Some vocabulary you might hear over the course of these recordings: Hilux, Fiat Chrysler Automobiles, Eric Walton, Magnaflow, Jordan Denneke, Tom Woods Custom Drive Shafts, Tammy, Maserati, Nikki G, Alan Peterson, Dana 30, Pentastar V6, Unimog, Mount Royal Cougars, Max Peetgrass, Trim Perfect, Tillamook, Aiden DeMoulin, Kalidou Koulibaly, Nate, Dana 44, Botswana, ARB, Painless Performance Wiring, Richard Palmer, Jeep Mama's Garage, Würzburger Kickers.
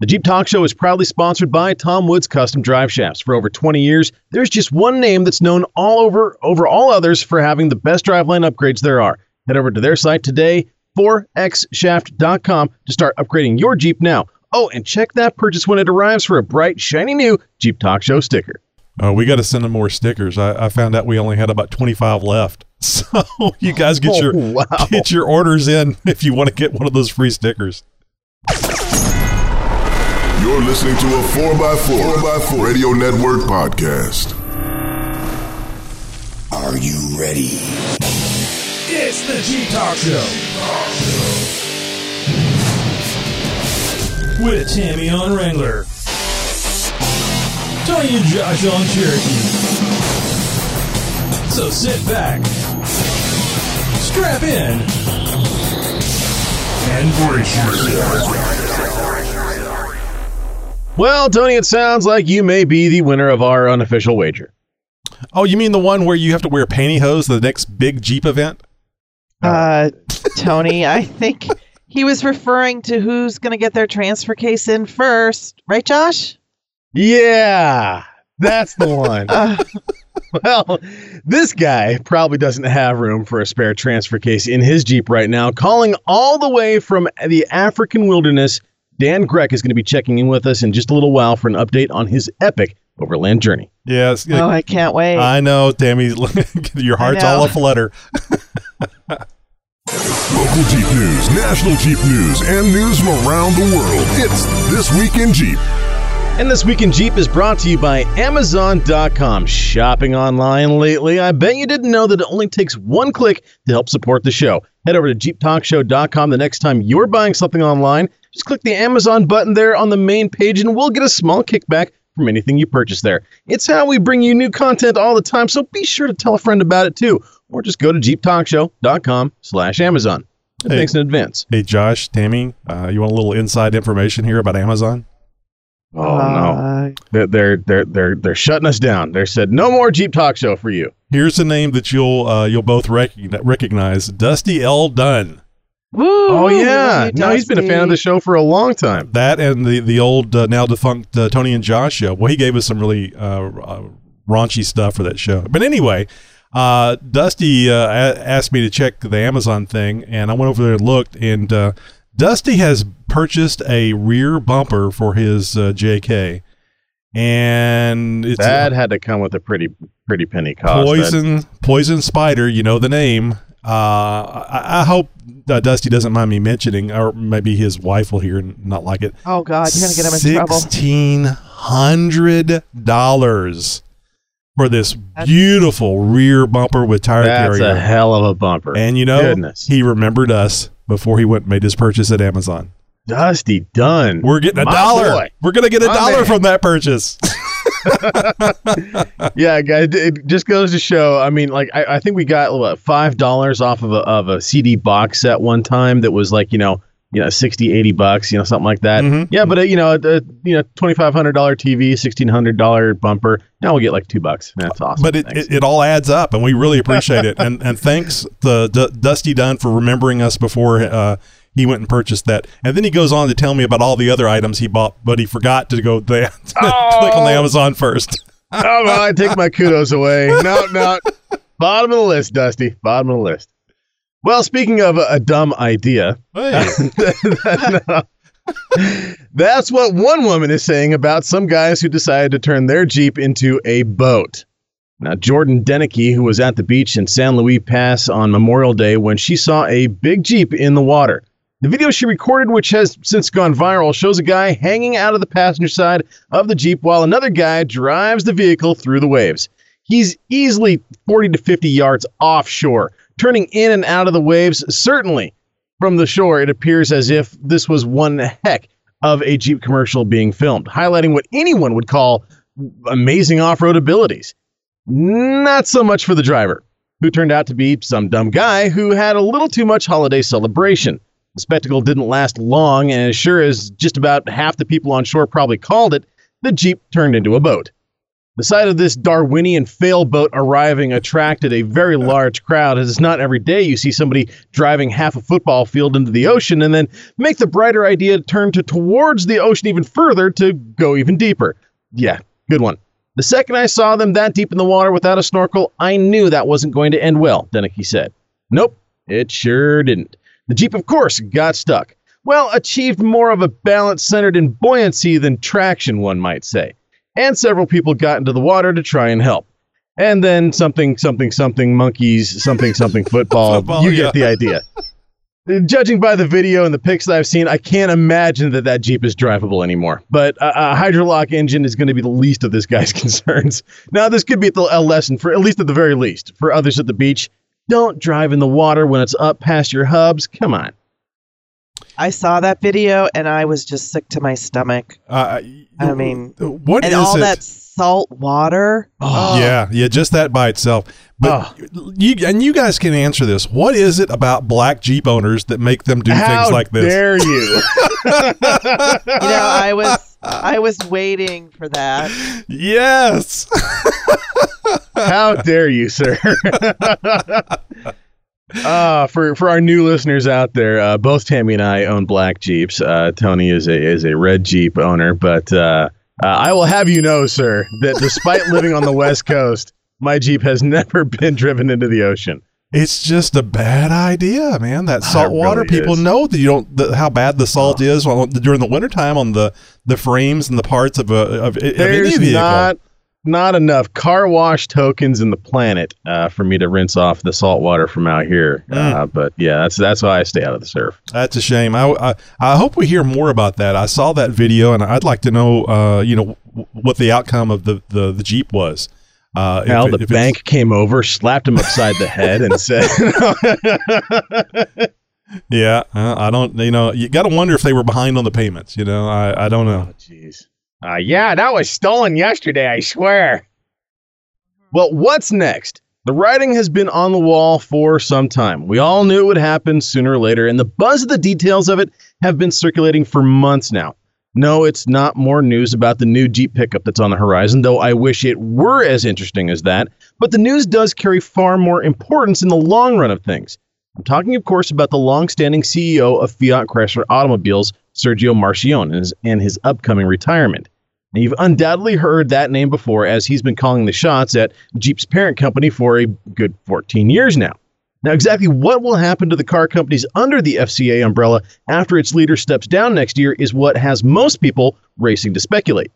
The Jeep Talk Show is proudly sponsored by Tom Woods Custom Drive Shafts. For over 20 years, there's just one name that's known all over all others for having the best driveline upgrades there are. Head over to their site today, 4xshaft.com, to start upgrading your Jeep now. Oh, and check that purchase when it arrives for a bright, shiny new Jeep Talk Show sticker. We got to send them more stickers. I found out we only had about 25 left. So you guys get your orders in if you want to get one of those free stickers. You're listening to a 4x4 Radio Network podcast. Are you ready? It's the Jeep Talk Show. With Tammy on Wrangler, Tony and Josh on Cherokee. So sit back, strap in, and brace yourself. Well, Tony, it sounds like you may be the winner of our unofficial wager. Oh, you mean the one where you have to wear pantyhose to the next big Jeep event? Tony, I think he was referring to who's going to get their transfer case in first. Right, Josh? Yeah, that's the one. Well, this guy probably doesn't have room for a spare transfer case in his Jeep right now. Calling all the way from the African wilderness, Dan Grek is going to be checking in with us in just a little while for an update on his epic overland journey. Yes. Yeah, I can't wait. I know, Tammy. Your heart's all a flutter. Local Jeep news, national Jeep news, and news from around the world. It's This Week in Jeep. And This Week in Jeep is brought to you by Amazon.com. Shopping online lately? I bet you didn't know that it only takes one click to help support the show. Head over to JeepTalkShow.com the next time you're buying something online. Just click the Amazon button there on the main page and we'll get a small kickback from anything you purchase there. It's how we bring you new content all the time, so be sure to tell a friend about it too. Or just go to JeepTalkShow.com/Amazon. Hey, thanks in advance. Hey, Josh, Tammy, you want a little inside information here about Amazon? Oh, no. They're shutting us down. They said, no more Jeep Talk Show for you. Here's a name that you'll both recognize, Dusty L. Dunn. Woo, oh, yeah. No, he's been a fan of the show for a long time. That and the old, now defunct Tony and Josh show. Well, he gave us some really raunchy stuff for that show. But anyway, Dusty asked me to check the Amazon thing, and I went over there and looked, and Dusty has purchased a rear bumper for his JK, and it's that had to come with a pretty penny cost. Poison Spider, you know the name. I hope Dusty doesn't mind me mentioning, or maybe his wife will hear and not like it. Oh God, you're gonna get him in trouble. $1,600 for this beautiful rear bumper with tire carrier. That's a hell of a bumper. And you know, Goodness. He remembered us before he went and made his purchase at Amazon. Dusty Dunn. We're getting $1. Boy. We're going to get $1 from that purchase. Yeah, guys, it just goes to show. I mean, like, I think we got $5 off of a CD box set one time that was like, $60, $80, something like that. Mm-hmm. Yeah, but $2,500 TV, $1,600 bumper. Now we'll get like $2. That's awesome. But it all adds up, and we really appreciate it. And thanks to Dusty Dunn for remembering us before he went and purchased that. And then he goes on to tell me about all the other items he bought, but he forgot to go there to click on the Amazon first. Oh, well, I take my kudos away. No. Bottom of the list, Dusty. Bottom of the list. Well, speaking of a dumb idea, hey. That's what one woman is saying about some guys who decided to turn their Jeep into a boat. Now, Jordan Denneke, who was at the beach in San Luis Pass on Memorial Day when she saw a big Jeep in the water. The video she recorded, which has since gone viral, shows a guy hanging out of the passenger side of the Jeep while another guy drives the vehicle through the waves. He's easily 40 to 50 yards offshore, turning in and out of the waves. Certainly from the shore, it appears as if this was one heck of a Jeep commercial being filmed, highlighting what anyone would call amazing off-road abilities. Not so much for the driver, who turned out to be some dumb guy who had a little too much holiday celebration. The spectacle didn't last long, and as sure as just about half the people on shore probably called it, the Jeep turned into a boat. The sight of this Darwinian sailboat arriving attracted a very large crowd, as it's not every day you see somebody driving half a football field into the ocean and then make the brighter idea turn towards the ocean even further to go even deeper. Yeah, good one. The second I saw them that deep in the water without a snorkel, I knew that wasn't going to end well, Denneke said. Nope, it sure didn't. The Jeep, of course, got stuck. Well, achieved more of a balance centered in buoyancy than traction, one might say. And several people got into the water to try and help. And then something, monkeys, something, football. Get the idea. Judging by the video and the pics that I've seen, I can't imagine that Jeep is drivable anymore. But a hydrolock engine is going to be the least of this guy's concerns. Now, this could be a lesson, for at least at the very least, for others at the beach. Don't drive in the water when it's up past your hubs. Come on. I saw that video and I was just sick to my stomach. I mean, what and is all it? That salt water. Oh. Yeah, just that by itself. But you guys can answer this. What is it about black Jeep owners that make them do things like this? How dare you? I was waiting for that. Yes. How dare you, sir? For our new listeners out there, both Tammy and I own black Jeeps. Tony is a red Jeep owner, but I will have you know, sir, that despite living on the West Coast, my Jeep has never been driven into the ocean. It's just a bad idea, man. That salt water, really people is. Know that you don't how bad the salt is during the wintertime on the frames and the parts of any vehicle. Not enough car wash tokens in the planet for me to rinse off the salt water from out here. But yeah, that's why I stay out of the surf. That's a shame. I hope we hear more about that. I saw that video and I'd like to know, what the outcome of the Jeep was. The bank came over, slapped him upside the head and said, yeah, I don't, you got to wonder if they were behind on the payments. I don't know. Oh, jeez. Yeah, that was stolen yesterday, I swear. Well, what's next? The writing has been on the wall for some time. We all knew it would happen sooner or later, and the buzz of the details of it have been circulating for months now. No, it's not more news about the new Jeep pickup that's on the horizon, though I wish it were as interesting as that, but the news does carry far more importance in the long run of things. I'm talking, of course, about the long-standing CEO of Fiat Chrysler Automobiles, Sergio Marchionne, and his upcoming retirement. And you've undoubtedly heard that name before, as he's been calling the shots at Jeep's parent company for a good 14 years now. Now, exactly what will happen to the car companies under the FCA umbrella after its leader steps down next year is what has most people racing to speculate.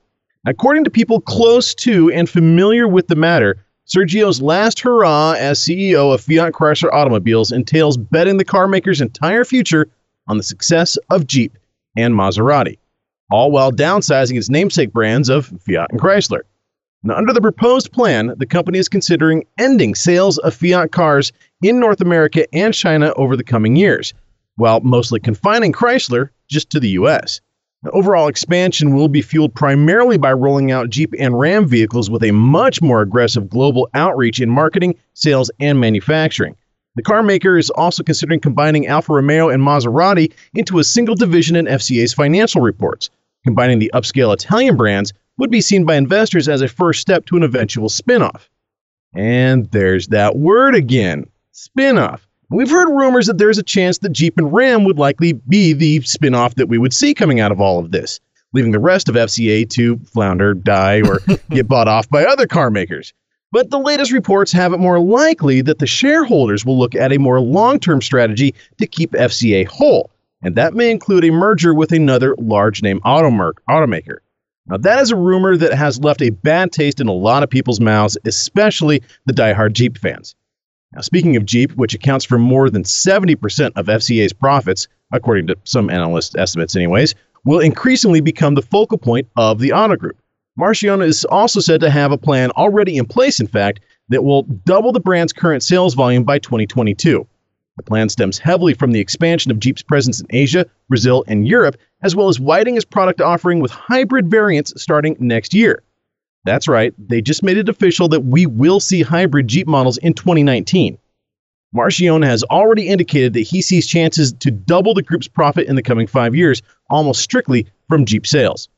According to people close to and familiar with the matter, Sergio's last hurrah as CEO of Fiat Chrysler Automobiles entails betting the carmaker's entire future on the success of Jeep and Maserati, all while downsizing its namesake brands of Fiat and Chrysler. Now, under the proposed plan, the company is considering ending sales of Fiat cars in North America and China over the coming years, while mostly confining Chrysler just to the U.S. The overall expansion will be fueled primarily by rolling out Jeep and Ram vehicles with a much more aggressive global outreach in marketing, sales, and manufacturing. The carmaker is also considering combining Alfa Romeo and Maserati into a single division in FCA's financial reports. Combining the upscale Italian brands would be seen by investors as a first step to an eventual spinoff. And there's that word again, spinoff. We've heard rumors that there's a chance that Jeep and Ram would likely be the spinoff that we would see coming out of all of this, leaving the rest of FCA to flounder, die, or get bought off by other car makers. But the latest reports have it more likely that the shareholders will look at a more long-term strategy to keep FCA whole, and that may include a merger with another large-name automaker. Now, that is a rumor that has left a bad taste in a lot of people's mouths, especially the diehard Jeep fans. Now, speaking of Jeep, which accounts for more than 70% of FCA's profits, according to some analyst estimates anyways, will increasingly become the focal point of the auto group. Marchionne is also said to have a plan already in place, in fact, that will double the brand's current sales volume by 2022. The plan stems heavily from the expansion of Jeep's presence in Asia, Brazil, and Europe, as well as widening its product offering with hybrid variants starting next year. That's right, they just made it official that we will see hybrid Jeep models in 2019. Marchionne has already indicated that he sees chances to double the group's profit in the coming 5 years, almost strictly from Jeep sales.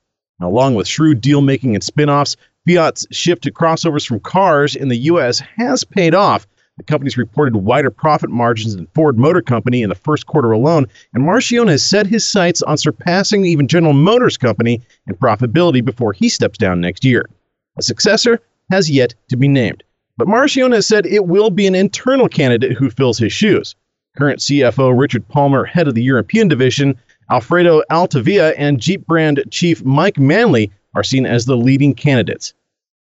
Now, along with shrewd deal-making and spin-offs, Fiat's shift to crossovers from cars in the U.S. has paid off. The company's reported wider profit margins than Ford Motor Company in the first quarter alone, and Marchionne has set his sights on surpassing even General Motors Company in profitability before he steps down next year. A successor has yet to be named, but Marchionne has said it will be an internal candidate who fills his shoes. Current CFO Richard Palmer, head of the European division, Alfredo Altavilla, and Jeep brand chief Mike Manley are seen as the leading candidates.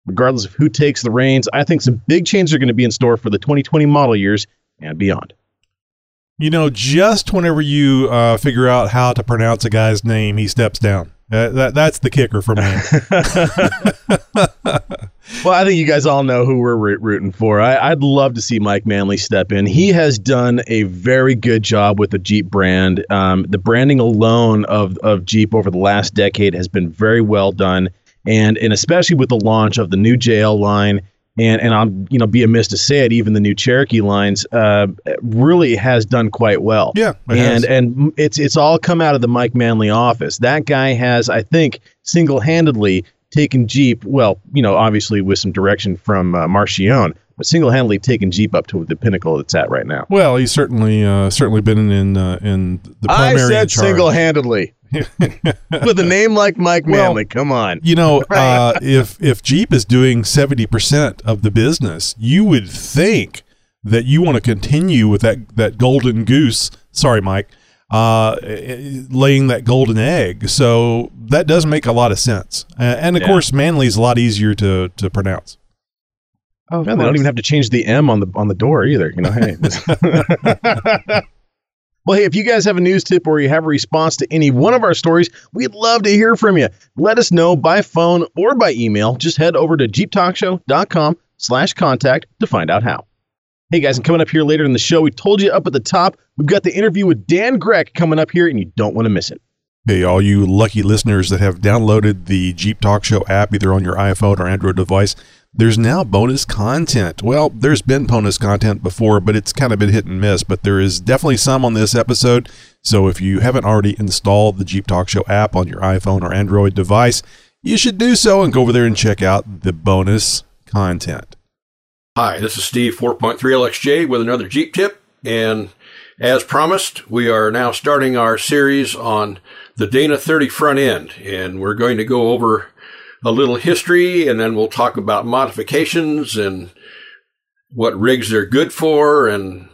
Regardless of who takes the reins, I think some big changes are going to be in store for the 2020 model years and beyond. You know, just whenever you figure out how to pronounce a guy's name, he steps down. That's the kicker for me. Well, I think you guys all know who we're rooting for. I'd love to see Mike Manley step in. He has done a very good job with the Jeep brand. The branding alone of Jeep over the last decade has been very well done. And especially with the launch of the new JL line, and I'll be amiss to say it, even the new Cherokee lines really has done quite well. Yeah, and it's all come out of the Mike Manley office. That guy has, I think, single-handedly taken Jeep. Well, obviously with some direction from Marchionne, but single-handedly taken Jeep up to the pinnacle it's at right now. Well, he's certainly been in the primary. I said single-handedly. With a name like Mike Manley, come on. If Jeep is doing 70% of the business, you would think that you want to continue with that golden goose. Sorry, Mike, laying that golden egg. So that does make a lot of sense. And of course, Manley's a lot easier to pronounce. Oh, man, they don't even have to change the M on the door either. Hey. Well, hey, if you guys have a news tip or you have a response to any one of our stories, we'd love to hear from you. Let us know by phone or by email. Just head over to JeepTalkShow.com/contact to find out how. Hey, guys, and coming up here later in the show, we told you up at the top, we've got the interview with Dan Grek coming up here, and you don't want to miss it. Hey, all you lucky listeners that have downloaded the Jeep Talk Show app, either on your iPhone or Android device, there's now bonus content. Well, there's been bonus content before, but it's kind of been hit and miss. But there is definitely some on this episode. So if you haven't already installed the Jeep Talk Show app on your iPhone or Android device, you should do so and go over there and check out the bonus content. Hi, this is Steve 4.3LXJ with another Jeep tip. And as promised, we are now starting our series on the Dana 30 front end. And we're going to go over a little history, and then we'll talk about modifications and what rigs they're good for and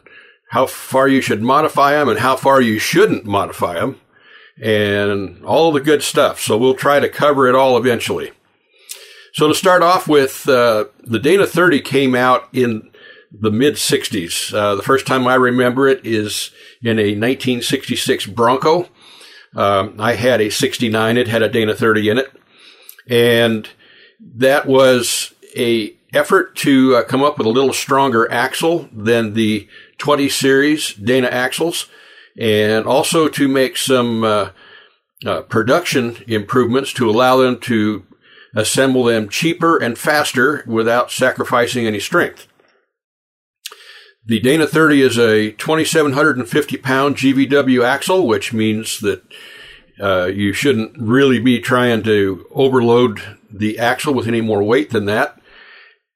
how far you should modify them and how far you shouldn't modify them and all the good stuff. So we'll try to cover it all eventually. So to start off with, the Dana 30 came out in the mid-'60s. The first time I remember it is in a 1966 Bronco. I had a 69. It had a Dana 30 in it. And that was a effort to come up with a little stronger axle than the 20 series Dana axles, and also to make some production improvements to allow them to assemble them cheaper and faster without sacrificing any strength. The Dana 30 is a 2,750-pound GVW axle, which means that you shouldn't really be trying to overload the axle with any more weight than that.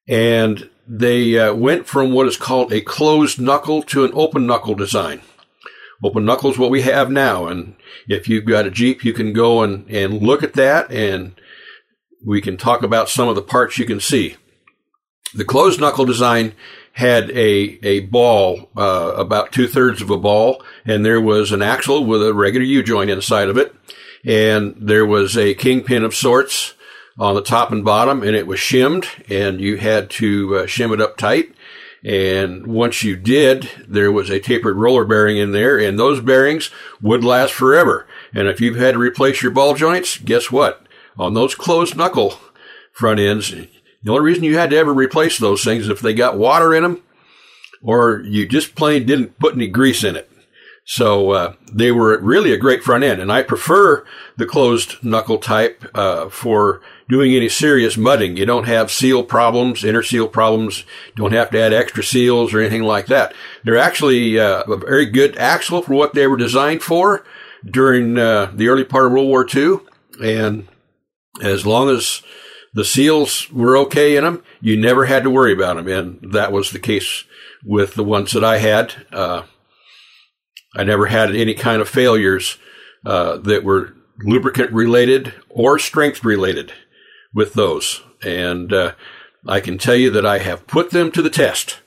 And they went from what is called a closed knuckle to an open knuckle design. Open knuckle is what we have now. And if you've got a Jeep, you can go and look at that, and we can talk about some of the parts you can see. The closed knuckle design had a ball, about 2/3 of a ball, and there was an axle with a regular U-joint inside of it, and there was a kingpin of sorts on the top and bottom, and it was shimmed, and you had to shim it up tight, and once you did, there was a tapered roller bearing in there, and those bearings would last forever. And if you've had to replace your ball joints, guess what? On those closed knuckle front ends, the only reason you had to ever replace those things is if they got water in them or you just plain didn't put any grease in it. So they were really a great front end, and I prefer the closed knuckle type for doing any serious mudding. You don't have seal problems, inner seal problems, don't have to add extra seals or anything like that. They're actually a very good axle for what they were designed for during the early part of World War II, and as long as the seals were okay in them. You never had to worry about them, and that was the case with the ones that I had. I never had any kind of failures that were lubricant-related or strength-related with those. And I can tell you that I have put them to the test.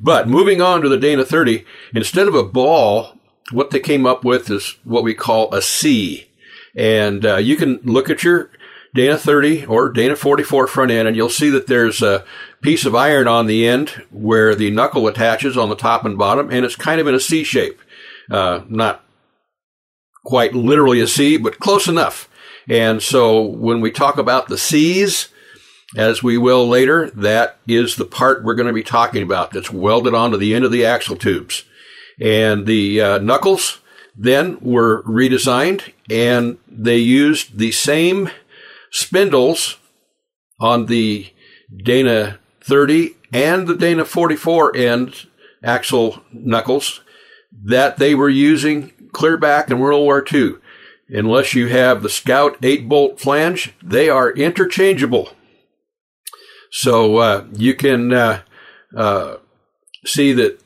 But moving on to the Dana 30, instead of a ball, what they came up with is what we call a C. And you can look at your Dana 30 or Dana 44 front end, and you'll see that there's a piece of iron on the end where the knuckle attaches on the top and bottom, and it's kind of in a C shape. Not quite literally a C, but close enough. And so when we talk about the C's, as we will later, that is the part we're going to be talking about that's welded onto the end of the axle tubes. And the knuckles then were redesigned, and they used the same spindles on the Dana 30 and the Dana 44 end axle knuckles that they were using clear back in World War II. Unless you have the Scout 8-bolt flange, they are interchangeable. So you can see that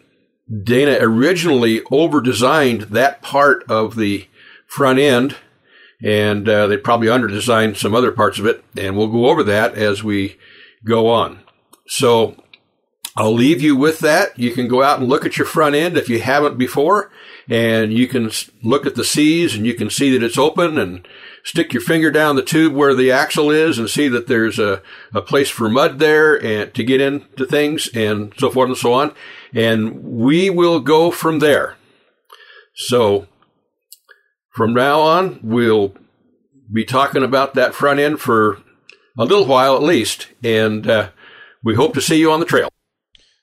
Dana originally over-designed that part of the front end, and they probably under-designed some other parts of it, and we'll go over that as we go on. So I'll leave you with that. You can go out and look at your front end if you haven't before, and you can look at the C's, and you can see that it's open, and stick your finger down the tube where the axle is and see that there's a place for mud there and to get into things and so forth and so on. And we will go from there. So from now on, we'll be talking about that front end for a little while at least, and we hope to see you on the trail.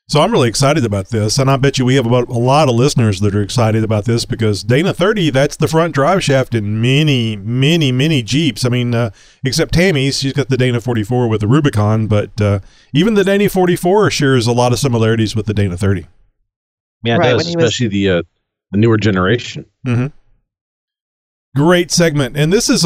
So I'm really excited about this, and I bet you we have about a lot of listeners that are excited about this, because Dana 30, that's the front drive shaft in many, many, many Jeeps. I mean, except Tammy's, she's got the Dana 44 with the Rubicon, but even the Dana 44 shares a lot of similarities with the Dana 30. Yeah, it does, especially the newer generation. Mm-hmm. Great segment, and this is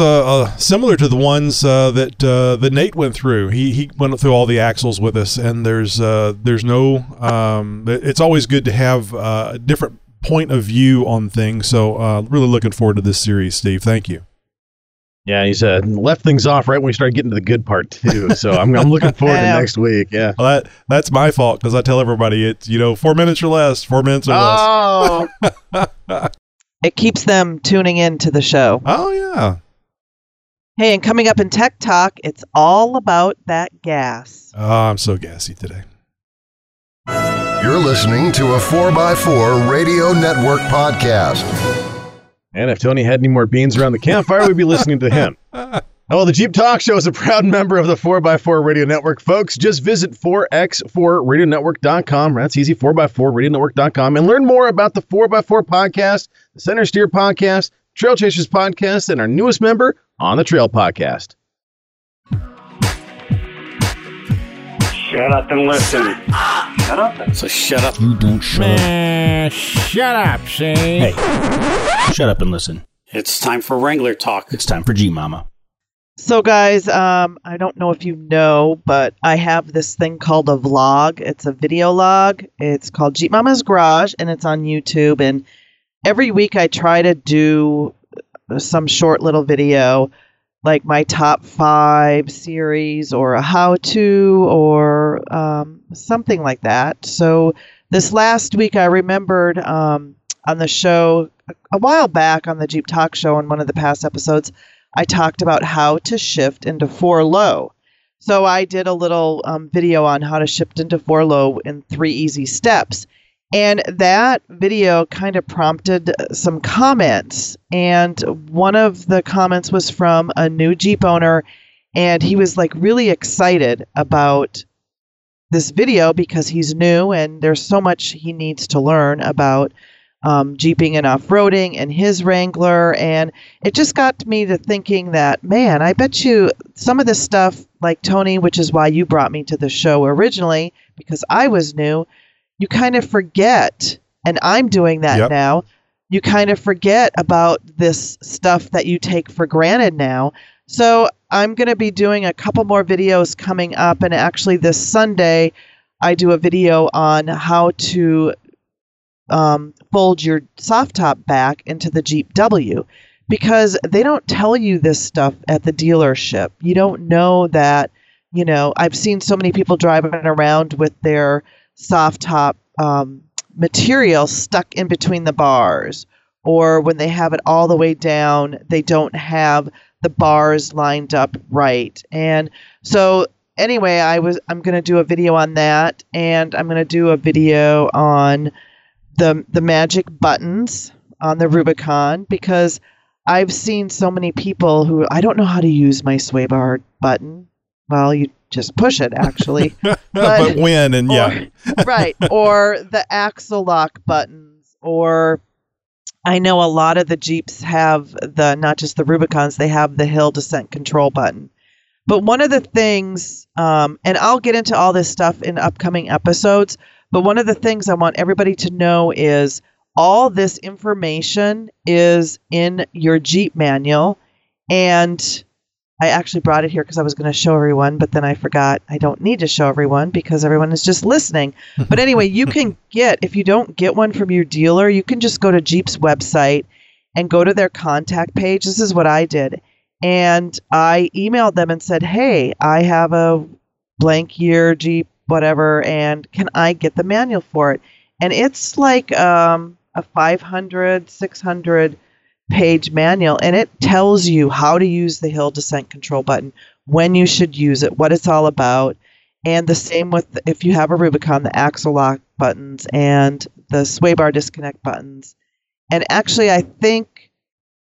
similar to the ones that Nate went through. He went through all the axles with us, and there's no. It's always good to have a different point of view on things. So really looking forward to this series, Steve. Thank you. Yeah, he's left things off right when we started getting to the good part too. So I'm looking forward to next week. Yeah, well, that's my fault because I tell everybody it's 4 minutes or less, 4 minutes or less. Oh. It keeps them tuning in to the show. Oh, yeah. Hey, and coming up in Tech Talk, it's all about that gas. Oh, I'm so gassy today. You're listening to a 4x4 Radio Network podcast. And if Tony had any more beans around the campfire, we'd be listening to him. Well, the Jeep Talk Show is a proud member of the 4x4 Radio Network, folks. Just visit 4x4radionetwork.com. That's easy, 4x4radionetwork.com. And learn more about the 4x4 podcast, the Center Steer podcast, Trail Chasers podcast, and our newest member, On the Trail podcast. Shut up and listen. Shut up. So shut up. You don't shut up. Man, shut up, see? Hey, shut up and listen. It's time for Wrangler Talk. It's time for G-Mama. So guys, I don't know if you know, but I have this thing called a vlog. It's a video log. It's called Jeep Mama's Garage, and it's on YouTube. And every week I try to do some short little video, like my top 5 series or a how-to or something like that. So this last week I remembered on the show a while back on the Jeep Talk Show in one of the past episodes, I talked about how to shift into 4-low. So I did a little video on how to shift into 4-low in 3 easy steps. And that video kind of prompted some comments. And one of the comments was from a new Jeep owner. And he was like really excited about this video because he's new and there's so much he needs to learn about Jeeping and off-roading and his Wrangler. And it just got me to thinking that, man, I bet you some of this stuff, like Tony, which is why you brought me to the show originally, because I was new, you kind of forget, and I'm doing that now, you kind of forget about this stuff that you take for granted now. So I'm going to be doing a couple more videos coming up. And actually this Sunday, I do a video on how to fold your soft top back into the Jeep W, because they don't tell you this stuff at the dealership. You don't know that, you know, I've seen so many people driving around with their soft top material stuck in between the bars, or when they have it all the way down, they don't have the bars lined up right. And so anyway, I'm going to do a video on that, and I'm going to do a video on the magic buttons on the Rubicon, because I've seen so many people who, I don't know how to use my sway bar button. Well, you just push it, actually. But when, and or, yeah. Right. Or the axle lock buttons, or I know a lot of the Jeeps have the, not just the Rubicons, they have the hill descent control button. But one of the things, and I'll get into all this stuff in upcoming episodes, but one of the things I want everybody to know is all this information is in your Jeep manual. And I actually brought it here because I was going to show everyone, but then I forgot I don't need to show everyone because everyone is just listening. But anyway, you can get, if you don't get one from your dealer, you can just go to Jeep's website and go to their contact page. This is what I did. And I emailed them and said, hey, I have a blank year Jeep, whatever, and can I get the manual for it? And it's like a 500, 600 page manual, and it tells you how to use the hill descent control button, when you should use it, what it's all about. And the same with, if you have a Rubicon, the axle lock buttons and the sway bar disconnect buttons. And actually, I think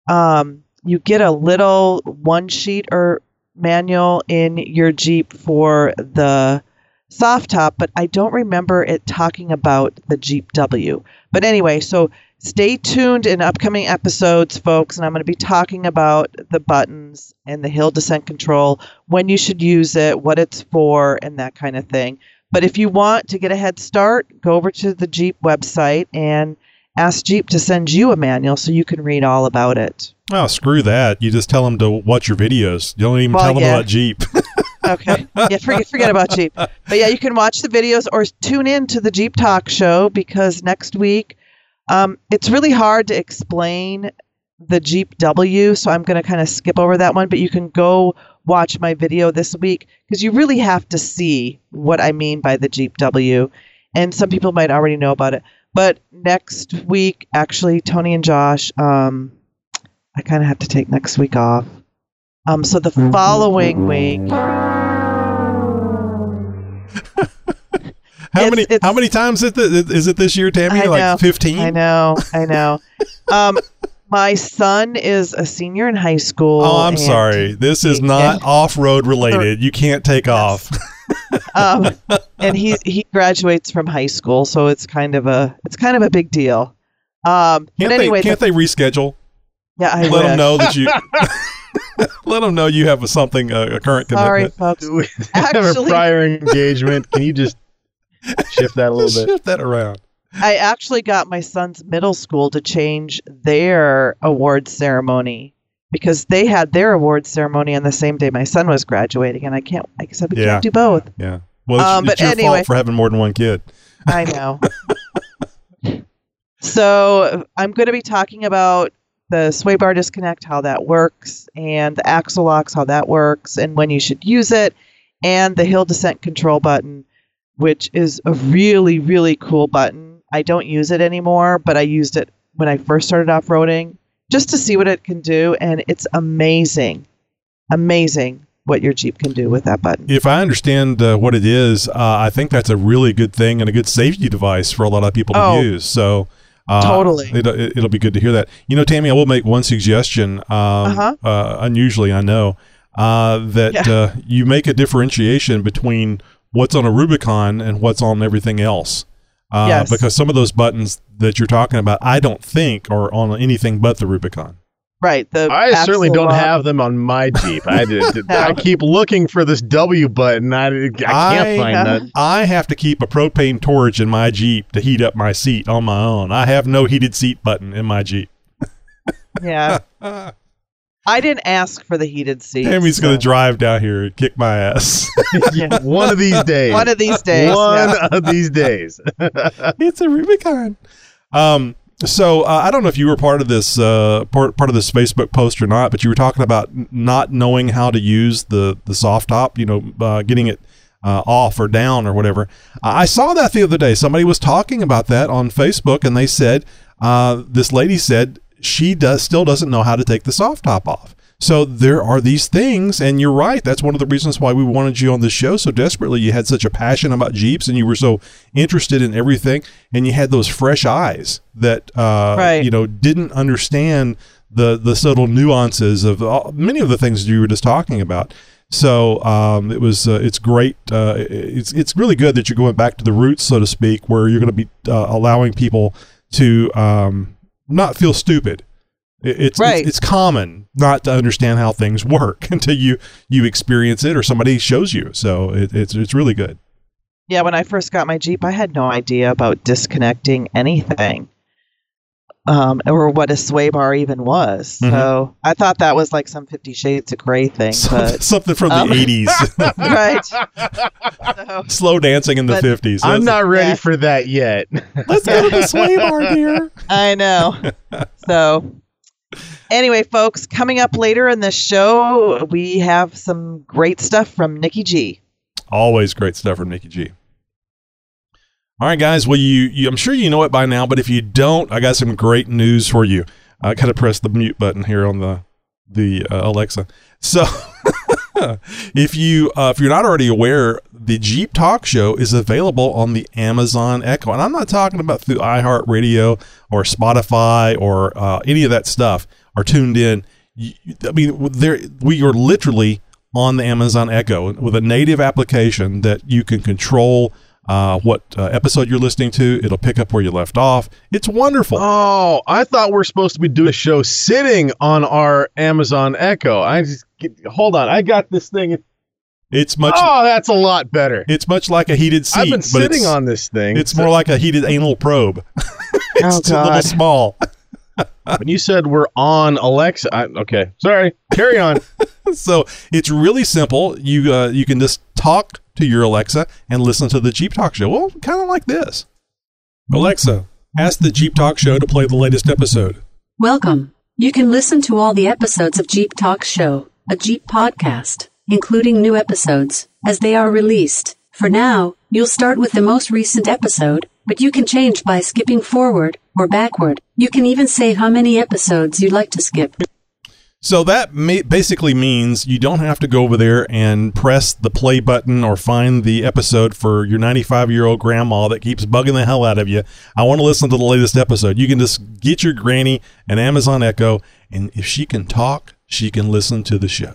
you get a little one sheet or manual in your Jeep for the soft top, but I don't remember it talking about the Jeep W. But anyway, so stay tuned in upcoming episodes, folks, and I'm going to be talking about the buttons and the hill descent control, when you should use it, what it's for, and that kind of thing. But if you want to get a head start, go over to the Jeep website and ask Jeep to send you a manual so you can read all about it. Oh, screw that. You just tell them to watch your videos. You don't even tell them about Jeep. Okay. Yeah, forget about Jeep. But yeah, you can watch the videos or tune in to the Jeep Talk Show, because next week, it's really hard to explain the Jeep W, so I'm going to kind of skip over that one, but you can go watch my video this week, because you really have to see what I mean by the Jeep W. And some people might already know about it. But next week, actually, Tony and Josh, I kind of have to take next week off. So the following week. How many times is it this year, Tammy? I know, like 15? I know. My son is a senior in high school. Oh, I'm sorry. This is not off-road related. You can't take off. And he graduates from high school, so it's kind of a big deal. Can't they reschedule? Yeah, I let them know that you let them know you have a current commitment. Sorry, folks. Have a prior engagement. Can you just shift that a little bit? Shift that around. I actually got my son's middle school to change their award ceremony, because they had their award ceremony on the same day my son was graduating, and I said we can't do both. Yeah. Well, it's your fault for having more than one kid. I know. So I'm going to be talking about the sway bar disconnect, how that works, and the axle locks, how that works, and when you should use it, and the hill descent control button, which is a really, really cool button. I don't use it anymore, but I used it when I first started off-roading just to see what it can do, and it's amazing. Amazing what your Jeep can do with that button. If I understand what it is, I think that's a really good thing and a good safety device for a lot of people to use. So totally. It'll be good to hear that. You know, Tammy, I will make one suggestion, unusually, I know, you make a differentiation between what's on a Rubicon and what's on everything else. Yes. Because some of those buttons that you're talking about, I don't think are on anything but the Rubicon. Right. I certainly don't have them on my Jeep. I keep looking for this W button. I can't find that. I have to keep a propane torch in my Jeep to heat up my seat on my own. I have no heated seat button in my Jeep. Yeah. I didn't ask for the heated seats. Tammy's going to drive down here and kick my ass. One of these days. One of these days. It's a Rubicon. So I don't know if you were part of this part of this Facebook post or not, but you were talking about not knowing how to use the soft top, you know, getting it off or down or whatever. I saw that the other day. Somebody was talking about that on Facebook, and they said, this lady said she still doesn't know how to take the soft top off. So there are these things, and you're right. That's one of the reasons why we wanted you on the show so desperately. You had such a passion about Jeeps, and you were so interested in everything, and you had those fresh eyes that you know, didn't understand the subtle nuances of many of the things you were just talking about. So it was it's great. It's really good that you're going back to the roots, so to speak, where you're going to be allowing people to not feel stupid. It's common not to understand how things work until you experience it or somebody shows you. So it's really good. Yeah, when I first got my Jeep, I had no idea about disconnecting anything or what a sway bar even was. Mm-hmm. So I thought that was like some 50 Shades of Grey thing. But, something from the 80s. Right. So, slow dancing in the 50s. I'm not ready for that yet. Let's go to the sway bar here. I know. So... Anyway, folks, coming up later in the show, we have some great stuff from Nikki G. Always great stuff from Nikki G. All right, guys. Well, you I'm sure you know it by now, but if you don't, I got some great news for you. I gotta press the mute button here on the Alexa. So if you're not already aware, the Jeep Talk Show is available on the Amazon Echo. And I'm not talking about through iHeartRadio or Spotify or any of that stuff or tuned in. I mean, we are literally on the Amazon Echo with a native application that you can control what episode you're listening to. It'll pick up where you left off. It's wonderful. Oh, I thought we're supposed to be doing a show sitting on our Amazon Echo. Hold on. I got this thing. It's much. Oh, that's a lot better. It's much like a heated seat. I've been sitting on this thing. It's more like a heated anal probe. It's a little small. When you said we're on Alexa, okay, sorry. Carry on. So it's really simple. You can just talk to your Alexa and listen to the Jeep Talk Show. Well, kind of like this. Alexa, ask the Jeep Talk Show to play the latest episode. Welcome. You can listen to all the episodes of Jeep Talk Show, a Jeep podcast, including new episodes, as they are released. For now, you'll start with the most recent episode, but you can change by skipping forward or backward. You can even say how many episodes you'd like to skip. So that basically means you don't have to go over there and press the play button or find the episode for your 95-year-old grandma that keeps bugging the hell out of you. I want to listen to the latest episode. You can just get your granny an Amazon Echo, and if she can talk, she can listen to the show.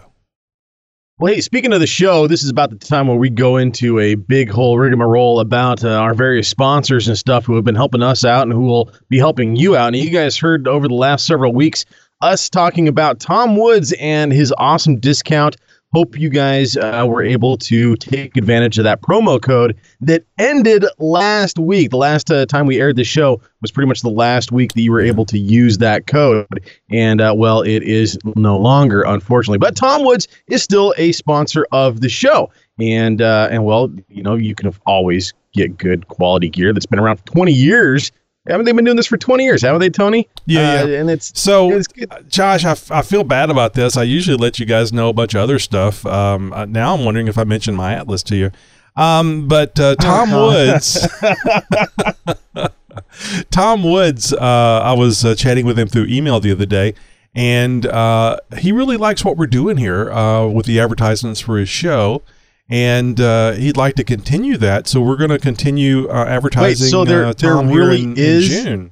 Well, hey, speaking of the show, this is about the time where we go into a big whole rigmarole about our various sponsors and stuff who have been helping us out and who will be helping you out. And you guys heard over the last several weeks us talking about Tom Woods and his awesome discount. Hope you guys were able to take advantage of that promo code that ended last week. The last time we aired the show was pretty much the last week that you were able to use that code. And, well, it is no longer, unfortunately. But Tom Woods is still a sponsor of the show. And well, you know, you can always get good quality gear that's been around for 20 years. Haven't they been doing this for 20 years, haven't they, Tony? Yeah. And it's good. Josh, I feel bad about this. I usually let you guys know a bunch of other stuff. Now I'm wondering if I mentioned my Atlas to you. But Tom Woods... Tom Woods, I was chatting with him through email the other day, and he really likes what we're doing here with the advertisements for his show, and he'd like to continue that. So we're going to continue advertising. Wait, so Tom here in June.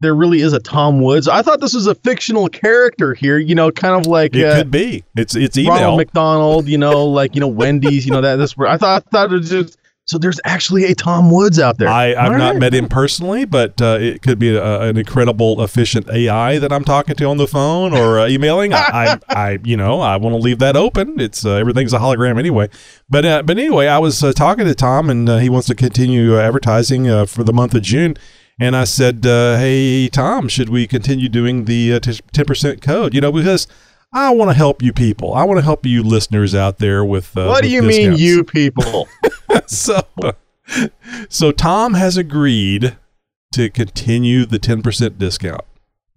There really is a Tom Woods. I thought this was a fictional character here, you know, kind of like it could be. It's email. Ronald McDonald, you know, like, you know, Wendy's, you know, that's where I thought it was just. So there's actually a Tom Woods out there. I've not met him personally, but it could be an incredible, efficient AI that I'm talking to on the phone or emailing. I want to leave that open. It's everything's a hologram anyway. But anyway, I was talking to Tom, and he wants to continue advertising for the month of June. And I said, hey, Tom, should we continue doing the 10% code? You know, because I want to help you people. I want to help you listeners out there with what do you mean, you people? So Tom has agreed to continue the 10% discount.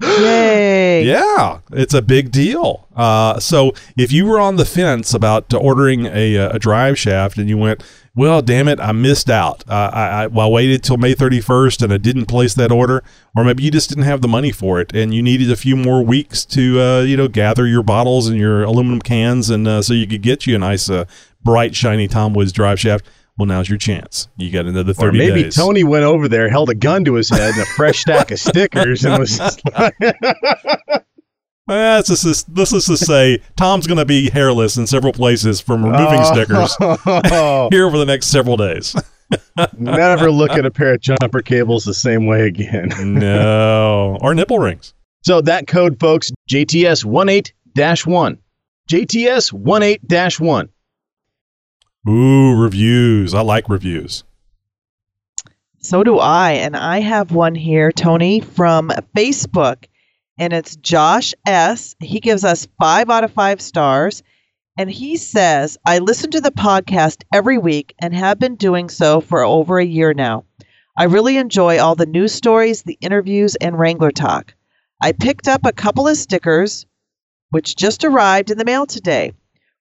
Yay! Yeah, it's a big deal. So if you were on the fence about ordering a drive shaft and you went, well, damn it, I missed out. I waited till May 31st and I didn't place that order, or maybe you just didn't have the money for it and you needed a few more weeks to gather your bottles and your aluminum cans and so you could get you a nice, bright, shiny Tom Woods drive shaft. Well, now's your chance. You got another 30 days. Or maybe days. Tony went over there, held a gun to his head and a fresh stack of stickers and was just like... This is to say, Tom's going to be hairless in several places from removing stickers here over the next several days. Never look at a pair of jumper cables the same way again. No. Or nipple rings. So that code, folks, JTS18-1. JTS18-1. Ooh, reviews. I like reviews. So do I. And I have one here, Tony, from Facebook. And it's Josh S. He gives us 5 out of 5 stars. And he says, I listen to the podcast every week and have been doing so for over a year now. I really enjoy all the news stories, the interviews, and Wrangler talk. I picked up a couple of stickers, which just arrived in the mail today.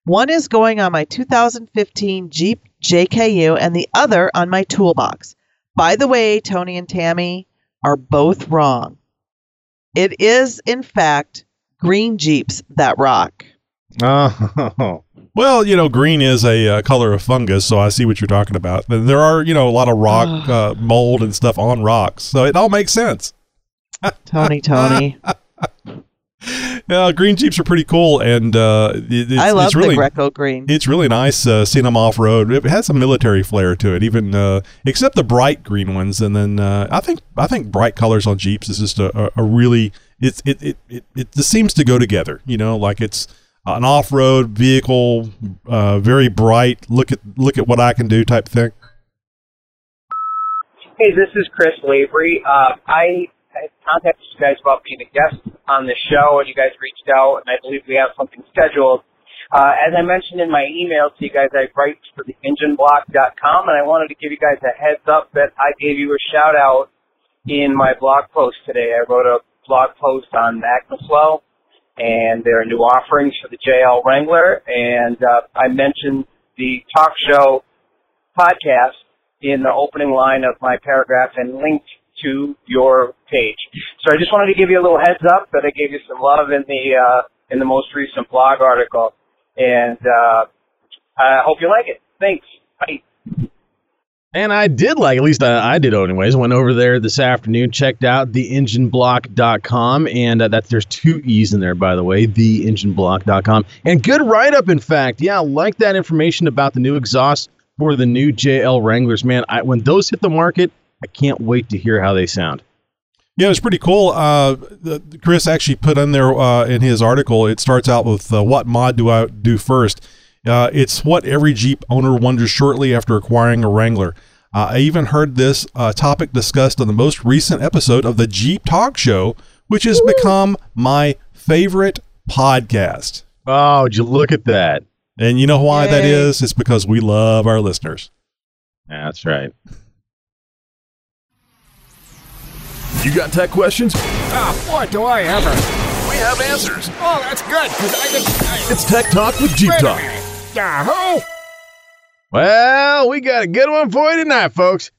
One is going on my 2015 Jeep JKU and the other on my toolbox. By the way, Tony and Tammy are both wrong. It is, in fact, green Jeeps that rock. Oh. Well, green is a color of fungus, so I see what you're talking about. There are, a lot of rock mold and stuff on rocks, so it all makes sense. Tony. Green Jeeps are pretty cool, and I love the Greco green. It's really nice seeing them off-road. It has a military flair to it, even except the bright green ones. And then I think bright colors on Jeeps is just a really it just seems to go together. Like it's an off-road vehicle, very bright. Look at what I can do type thing. Hey, this is Chris Lavery. I contacted you guys about being a guest on the show, and you guys reached out, and I believe we have something scheduled. As I mentioned in my email to you guys, I write for theengineblock.com, and I wanted to give you guys a heads up that I gave you a shout-out in my blog post today. I wrote a blog post on MagnaFlow and their new offerings for the JL Wrangler, and I mentioned the talk show podcast in the opening line of my paragraph and linked to your page. So I just wanted to give you a little heads up that I gave you some love in the most recent blog article, and I hope you like it. Thanks. Bye. And I did like, at least I did anyways. Went over there this afternoon, checked out theengineblock.com, and there's 2 E's in there, by the way, theengineblock.com. And good write-up, in fact. Yeah, I like that information about the new exhaust for the new JL Wranglers. Man, when those hit the market, I can't wait to hear how they sound. Yeah, it's pretty cool. Chris actually put in there in his article, it starts out with what mod do I do first? It's what every Jeep owner wonders shortly after acquiring a Wrangler. I even heard this topic discussed on the most recent episode of the Jeep Talk Show, which has become my favorite podcast. Oh, did you look at that? And you know why that is? It's because we love our listeners. That's right. You got tech questions? Boy, do I ever. We have answers. Oh, that's good, because it's Tech Talk with Jeep Talk. Yahoo! Well, we got a good one for you tonight, folks.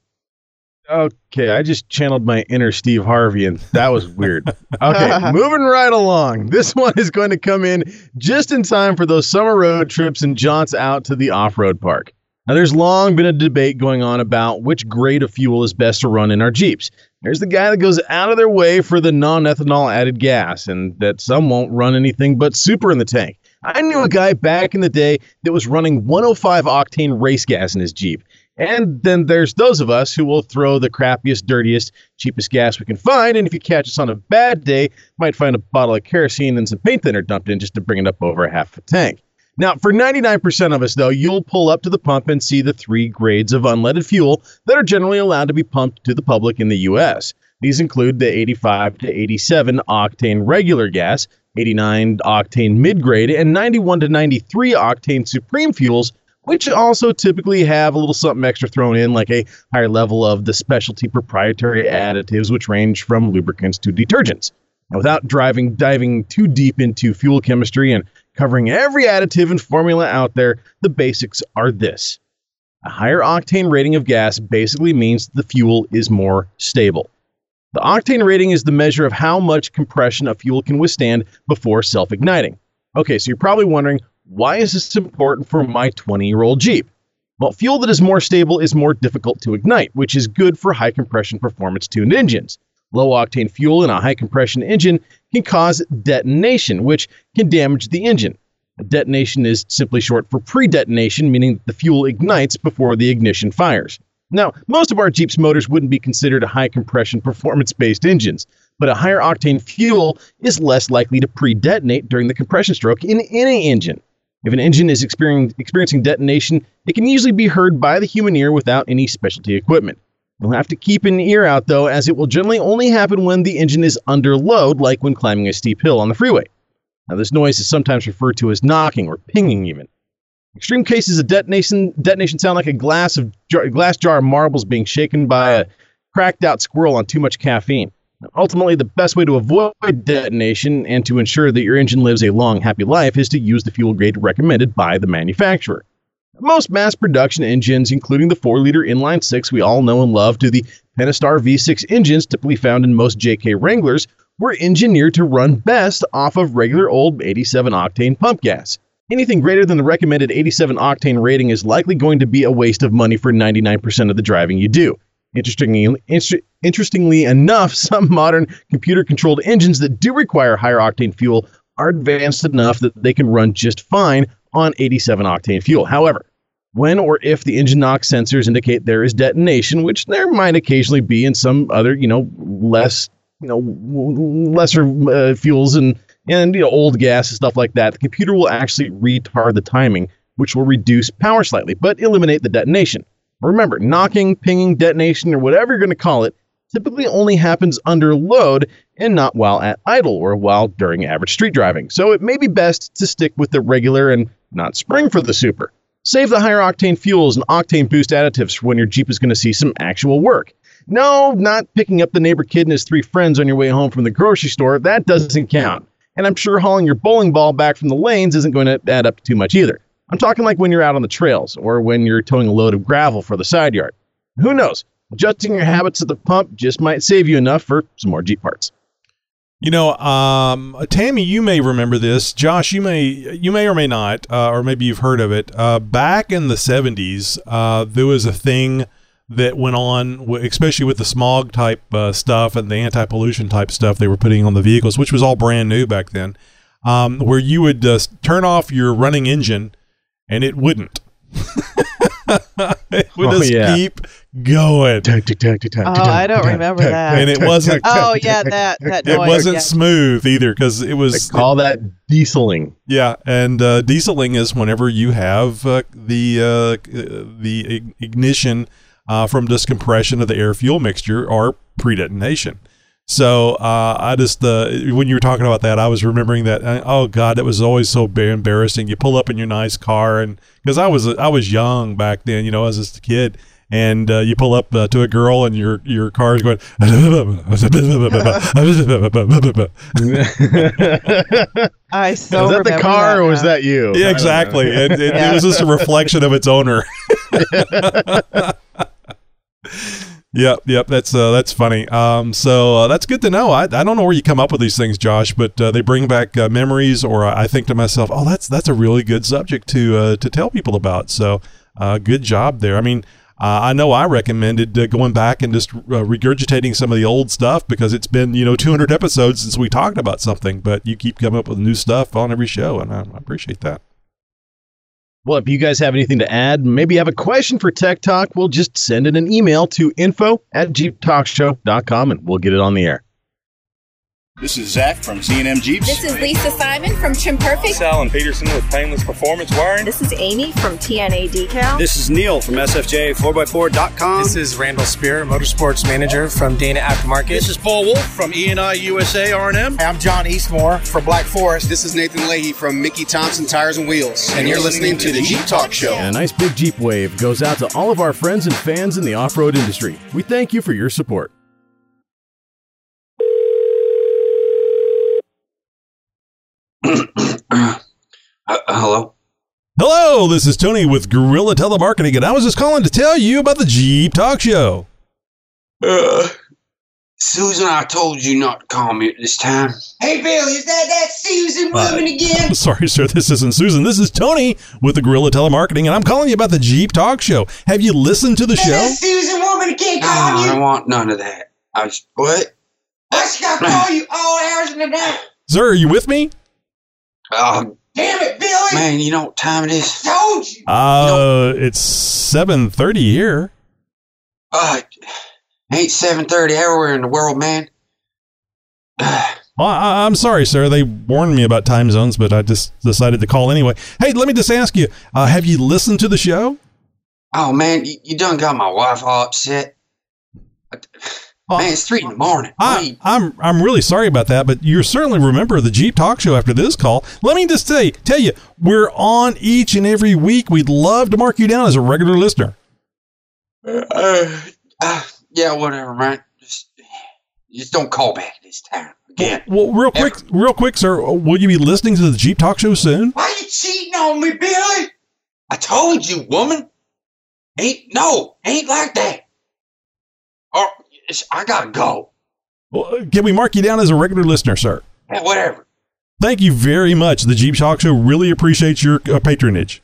Okay, I just channeled my inner Steve Harvey, and that was weird. Okay, moving right along. This one is going to come in just in time for those summer road trips and jaunts out to the off-road park. Now, there's long been a debate going on about which grade of fuel is best to run in our Jeeps. There's the guy that goes out of their way for the non-ethanol added gas, and that some won't run anything but super in the tank. I knew a guy back in the day that was running 105 octane race gas in his Jeep. And then there's those of us who will throw the crappiest, dirtiest, cheapest gas we can find, and if you catch us on a bad day, might find a bottle of kerosene and some paint thinner dumped in just to bring it up over half a tank. Now, for 99% of us, though, you'll pull up to the pump and see the 3 grades of unleaded fuel that are generally allowed to be pumped to the public in the U.S. These include the 85 to 87 octane regular gas, 89 octane mid-grade, and 91 to 93 octane supreme fuels, which also typically have a little something extra thrown in, like a higher level of the specialty proprietary additives, which range from lubricants to detergents. Now, without diving too deep into fuel chemistry and covering every additive and formula out there, the basics are this. A higher octane rating of gas basically means the fuel is more stable. The octane rating is the measure of how much compression a fuel can withstand before self-igniting. Okay, so you're probably wondering, why is this important for my 20-year-old Jeep? Well, fuel that is more stable is more difficult to ignite, which is good for high compression performance tuned engines. Low octane fuel in a high compression engine can cause detonation, which can damage the engine. Detonation is simply short for pre-detonation, meaning that the fuel ignites before the ignition fires. Now, most of our Jeep's motors wouldn't be considered a high compression performance-based engines, but a higher octane fuel is less likely to pre-detonate during the compression stroke in any engine. If an engine is experiencing detonation, it can usually be heard by the human ear without any specialty equipment. You'll have to keep an ear out, though, as it will generally only happen when the engine is under load, like when climbing a steep hill on the freeway. Now, this noise is sometimes referred to as knocking or pinging, even. Extreme cases of detonation sound like a glass jar of marbles being shaken by a cracked-out squirrel on too much caffeine. Now, ultimately, the best way to avoid detonation and to ensure that your engine lives a long, happy life is to use the fuel grade recommended by the manufacturer. Most mass-production engines, including the 4-liter inline-six we all know and love to the Pentastar V6 engines typically found in most JK Wranglers, were engineered to run best off of regular old 87-octane pump gas. Anything greater than the recommended 87-octane rating is likely going to be a waste of money for 99% of the driving you do. Interestingly enough, some modern computer-controlled engines that do require higher-octane fuel are advanced enough that they can run just fine on 87-octane fuel. However, when or if the engine knock sensors indicate there is detonation, which there might occasionally be in some other, lesser fuels and old gas and stuff like that, the computer will actually retard the timing, which will reduce power slightly, but eliminate the detonation. Remember, knocking, pinging, detonation, or whatever you're going to call it, typically only happens under load and not while at idle or while during average street driving. So it may be best to stick with the regular and not spring for the super. Save the higher octane fuels and octane boost additives for when your Jeep is going to see some actual work. No, not picking up the neighbor kid and his 3 friends on your way home from the grocery store. That doesn't count. And I'm sure hauling your bowling ball back from the lanes isn't going to add up too much either. I'm talking like when you're out on the trails or when you're towing a load of gravel for the side yard. Who knows? Adjusting your habits at the pump just might save you enough for some more Jeep parts. Tammy, you may remember this. Josh, you may or may not, or maybe you've heard of it. Back in the 70s, there was a thing that went on, especially with the smog type stuff and the anti-pollution type stuff they were putting on the vehicles, which was all brand new back then, where you would turn off your running engine and it wouldn't. It would just keep going. I don't remember that. And it wasn't. Oh yeah, that noise. It wasn't smooth either, because it was. They call that dieseling. Yeah, and dieseling is whenever you have the ignition from just compression of the air-fuel mixture or pre-detonation. So I just when you were talking about that, I was remembering that. Oh God, that was always so embarrassing. You pull up in your nice car, and because I was young back then, I was just a kid, and you pull up to a girl, and your car is going, I so was that the car, that, or was that you? Yeah, exactly. It was just a reflection of its owner. Yep. That's funny. So that's good to know. I don't know where you come up with these things, Josh, but they bring back memories. Or I think to myself, oh, that's a really good subject to tell people about. So good job there. I mean, I know I recommended going back and just regurgitating some of the old stuff because it's been 200 episodes since we talked about something. But you keep coming up with new stuff on every show, and I appreciate that. Well, if you guys have anything to add, maybe you have a question for Tech Talk, we'll just send in an email to info@JeepTalkShow.com and we'll get it on the air. This is Zach from C&M Jeeps. This is Lisa Simon from Trim Perfect. Alan Peterson with Painless Performance Wiring. This is Amy from TNA Decal. This is Neil from SFJ 4x4.com. This is Randall Spear, Motorsports Manager from Dana Aftermarket. This is Paul Wolf from E&I USA R&M. I'm John Eastmore from Black Forest. This is Nathan Leahy from Mickey Thompson Tires and Wheels. And you're listening to the Jeep Talk Show. And a nice big Jeep wave goes out to all of our friends and fans in the off-road industry. We thank you for your support. Hello? Hello, this is Tony with Guerrilla Telemarketing, and I was just calling to tell you about the Jeep Talk Show. Susan, I told you not to call me at this time. Hey, Bill, is that Susan woman again? Sorry, sir, this isn't Susan. This is Tony with the Guerrilla Telemarketing, and I'm calling you about the Jeep Talk Show. Have you listened to the show? That Susan woman again calling you? I don't want none of that. What? I just got to call you all hours of the night. Sir, are you with me? Damn it, Billy! Man, you know what time it is? I told you! It's 7:30 here. It ain't 7:30 everywhere in the world, man. Well, I'm sorry, sir. They warned me about time zones, but I just decided to call anyway. Hey, let me just ask you, have you listened to the show? Oh, man, you done got my wife all upset. Man, it's 3 in the morning. I'm really sorry about that, but you're certainly remember the Jeep Talk Show after this call. Let me just tell you, we're on each and every week. We'd love to mark you down as a regular listener. Yeah, whatever, man. Just don't call back this time again. Well, real quick, sir, will you be listening to the Jeep Talk Show soon? Why are you cheating on me, Billy? I told you, woman. Ain't like that. I gotta go. Well, can we mark you down as a regular listener, sir? Yeah, whatever. Thank you very much. The Jeep Talk Show really appreciates your patronage.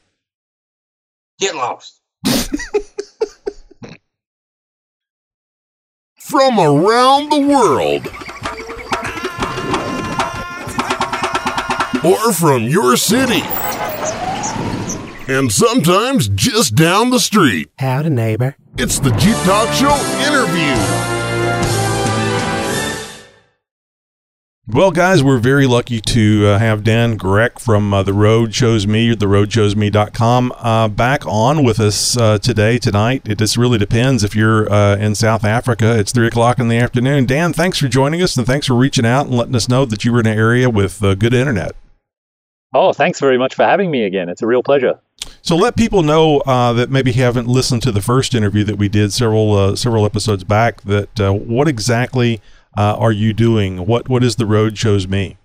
Get lost. From around the world, or from your city, and sometimes just down the street. Howdy, neighbor. It's the Jeep Talk Show interview. Well, guys, we're very lucky to have Dan Grek from The Road Shows Me, theroadshowsme.com, back on with us tonight. It just really depends if you're in South Africa. It's 3 o'clock in the afternoon. Dan, thanks for joining us, and thanks for reaching out and letting us know that you were in an area with good internet. Oh, thanks very much for having me again. It's a real pleasure. So let people know that maybe haven't listened to the first interview that we did several episodes back, that what exactly are you doing? What is The Road Shows Me?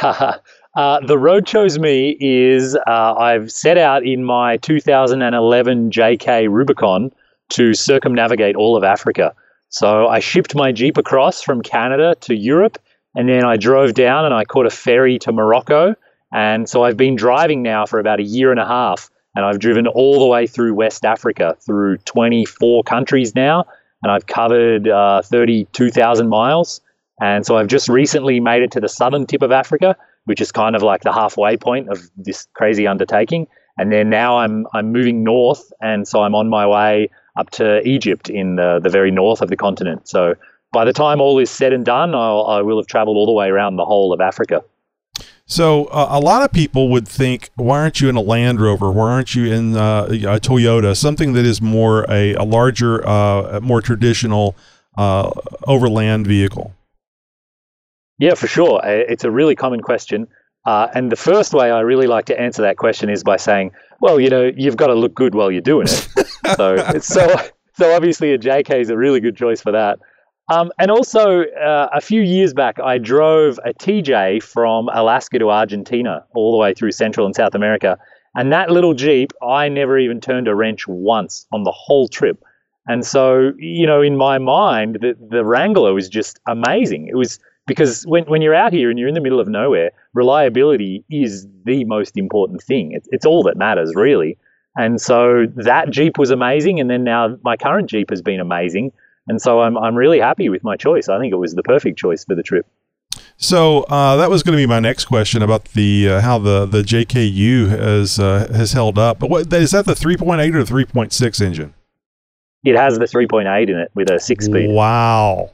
The Road Shows Me is I've set out in my 2011 JK Rubicon to circumnavigate all of Africa. So I shipped my Jeep across from Canada to Europe, and then I drove down and I caught a ferry to Morocco. And so I've been driving now for about a year and a half, and I've driven all the way through West Africa, through 24 countries now, and I've covered 32,000 miles. And so I've just recently made it to the southern tip of Africa, which is kind of like the halfway point of this crazy undertaking. And then now I'm moving north, and so I'm on my way up to Egypt in the very north of the continent. So by the time all is said and done, I will have traveled all the way around the whole of Africa. So a lot of people would think, why aren't you in a Land Rover? Why aren't you in a Toyota? Something that is more a larger, more traditional overland vehicle. Yeah, for sure. It's a really common question. And the first way I really like to answer that question is by saying, well, you know, you've got to look good while you're doing it. so obviously a JK is a really good choice for that. And also, a few years back, I drove a TJ from Alaska to Argentina, all the way through Central and South America. And that little Jeep, I never even turned a wrench once on the whole trip. And so, you know, in my mind, the Wrangler was just amazing. It was because when you're out here and you're in the middle of nowhere, reliability is the most important thing. It's all that matters, really. And so that Jeep was amazing. And then now my current Jeep has been amazing. And so I'm really happy with my choice. I think it was the perfect choice for the trip. So that was going to be my next question about the how the JKU has held up. But what is that, the 3.8 or 3.6 engine? It has the 3.8 in it with a 6-speed. Wow.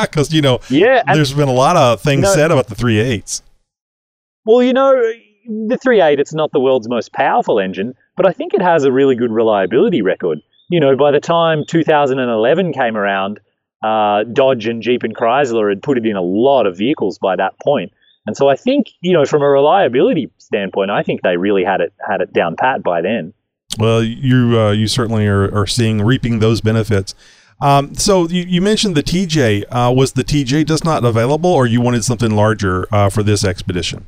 Because, you know, there's been a lot of things said about the 3.8s. Well, you know, the 3.8, it's not the world's most powerful engine, but I think it has a really good reliability record. You know, by the time 2011 came around, Dodge and Jeep and Chrysler had put it in a lot of vehicles by that point. And so I think, you know, from a reliability standpoint, I think they really had it down pat by then. Well, you certainly are reaping those benefits. So you mentioned the TJ. Was the TJ just not available, or you wanted something larger for this expedition?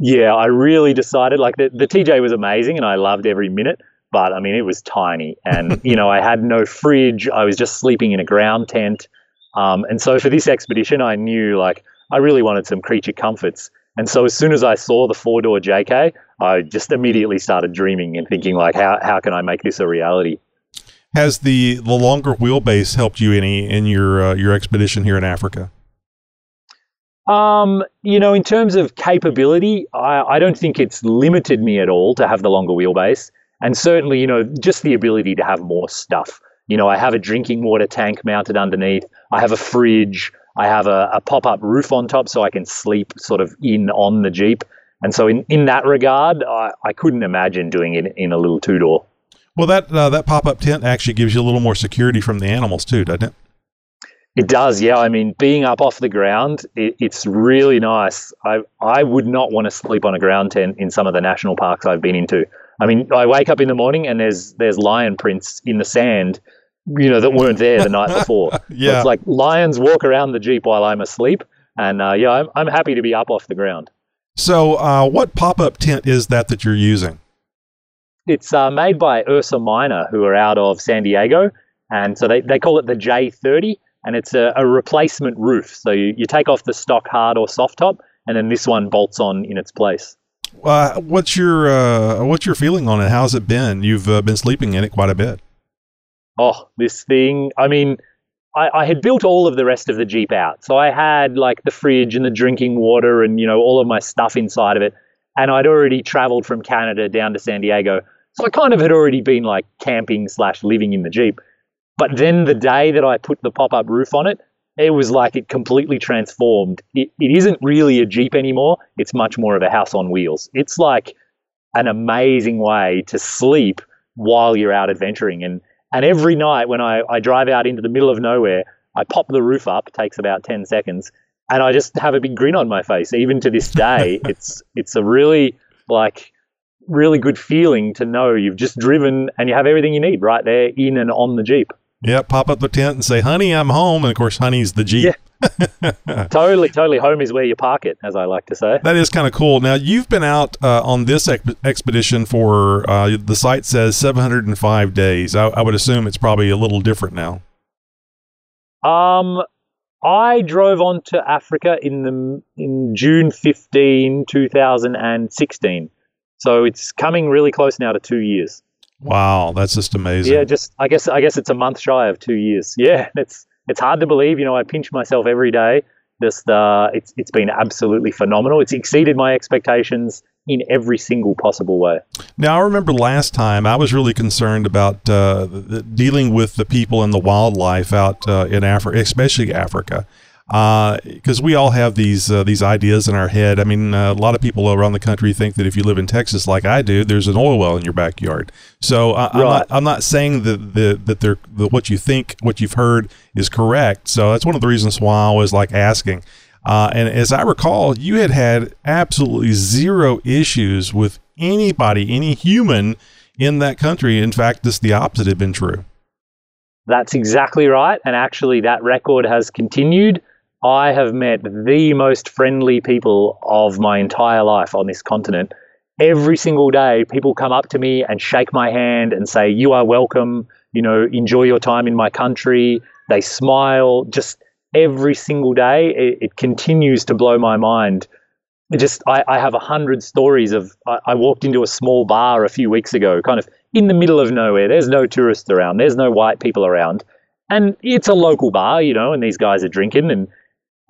Yeah, I really decided, like, the TJ was amazing and I loved every minute, but I mean, it was tiny and, you know, I had no fridge. I was just sleeping in a ground tent. And so for this expedition, I knew, like, I really wanted some creature comforts. And so as soon as I saw the four-door JK, I just immediately started dreaming and thinking, like, how can I make this a reality? Has the longer wheelbase helped you any in your expedition here in Africa? You know, in terms of capability, I don't think it's limited me at all to have the longer wheelbase. And certainly, you know, just the ability to have more stuff. You know, I have a drinking water tank mounted underneath. I have a fridge. I have a pop-up roof on top so I can sleep sort of on the Jeep. And so in that regard, I couldn't imagine doing it in a little two-door. Well, that pop-up tent actually gives you a little more security from the animals too, doesn't it? It does, yeah. I mean, being up off the ground, it's really nice. I would not want to sleep on a ground tent in some of the national parks I've been into. I mean, I wake up in the morning and there's lion prints in the sand, you know, that weren't there the night before. Yeah. So it's like lions walk around the Jeep while I'm asleep, and yeah, I'm happy to be up off the ground. So what pop-up tent is that you're using? It's made by Ursa Minor, who are out of San Diego, and so they call it the J30. And it's a replacement roof. So you take off the stock hard or soft top, and then this one bolts on in its place. What's your feeling on it? How's it been? You've been sleeping in it quite a bit. Oh, this thing. I mean, I had built all of the rest of the Jeep out. So I had, like, the fridge and the drinking water and, you know, all of my stuff inside of it. And I'd already traveled from Canada down to San Diego. So I kind of had already been, like, camping / living in the Jeep. But then the day that I put the pop-up roof on it, it was like it completely transformed. It isn't really a Jeep anymore. It's much more of a house on wheels. It's like an amazing way to sleep while you're out adventuring. And every night when I drive out into the middle of nowhere, I pop the roof up, takes about 10 seconds, and I just have a big grin on my face. Even to this day, it's a really good feeling to know you've just driven and you have everything you need right there in and on the Jeep. Yeah, pop up the tent and say, honey, I'm home. And, of course, honey's the Jeep. Yeah. Totally. Home is where you park it, as I like to say. That is kind of cool. Now, you've been out on this expedition for, the site says, 705 days. I would assume it's probably a little different now. I drove on to Africa in June 15, 2016. So it's coming really close now to 2 years. Wow, that's just amazing. Yeah, just I guess it's a month shy of 2 years. Yeah, it's hard to believe. You know, I pinch myself every day. Just it's been absolutely phenomenal. It's exceeded my expectations in every single possible way. Now, I remember last time I was really concerned about dealing with the people and the wildlife out in Africa, especially Africa. Because we all have these ideas in our head. I mean, a lot of people around the country think that if you live in Texas like I do, there's an oil well in your backyard. So right. I'm not saying that what you think, what you've heard is correct. So that's one of the reasons why I was like asking. And as I recall, you had absolutely zero issues with anybody, any human in that country. In fact, just the opposite had been true. That's exactly right. And actually, that record has continued. I have met the most friendly people of my entire life on this continent. Every single day, people come up to me and shake my hand and say, you are welcome, you know, enjoy your time in my country. They smile. Just every single day, it continues to blow my mind. I have 100 stories of, I walked into a small bar a few weeks ago, kind of in the middle of nowhere. There's no tourists around. There's no white people around. And it's a local bar, you know, and these guys are drinking,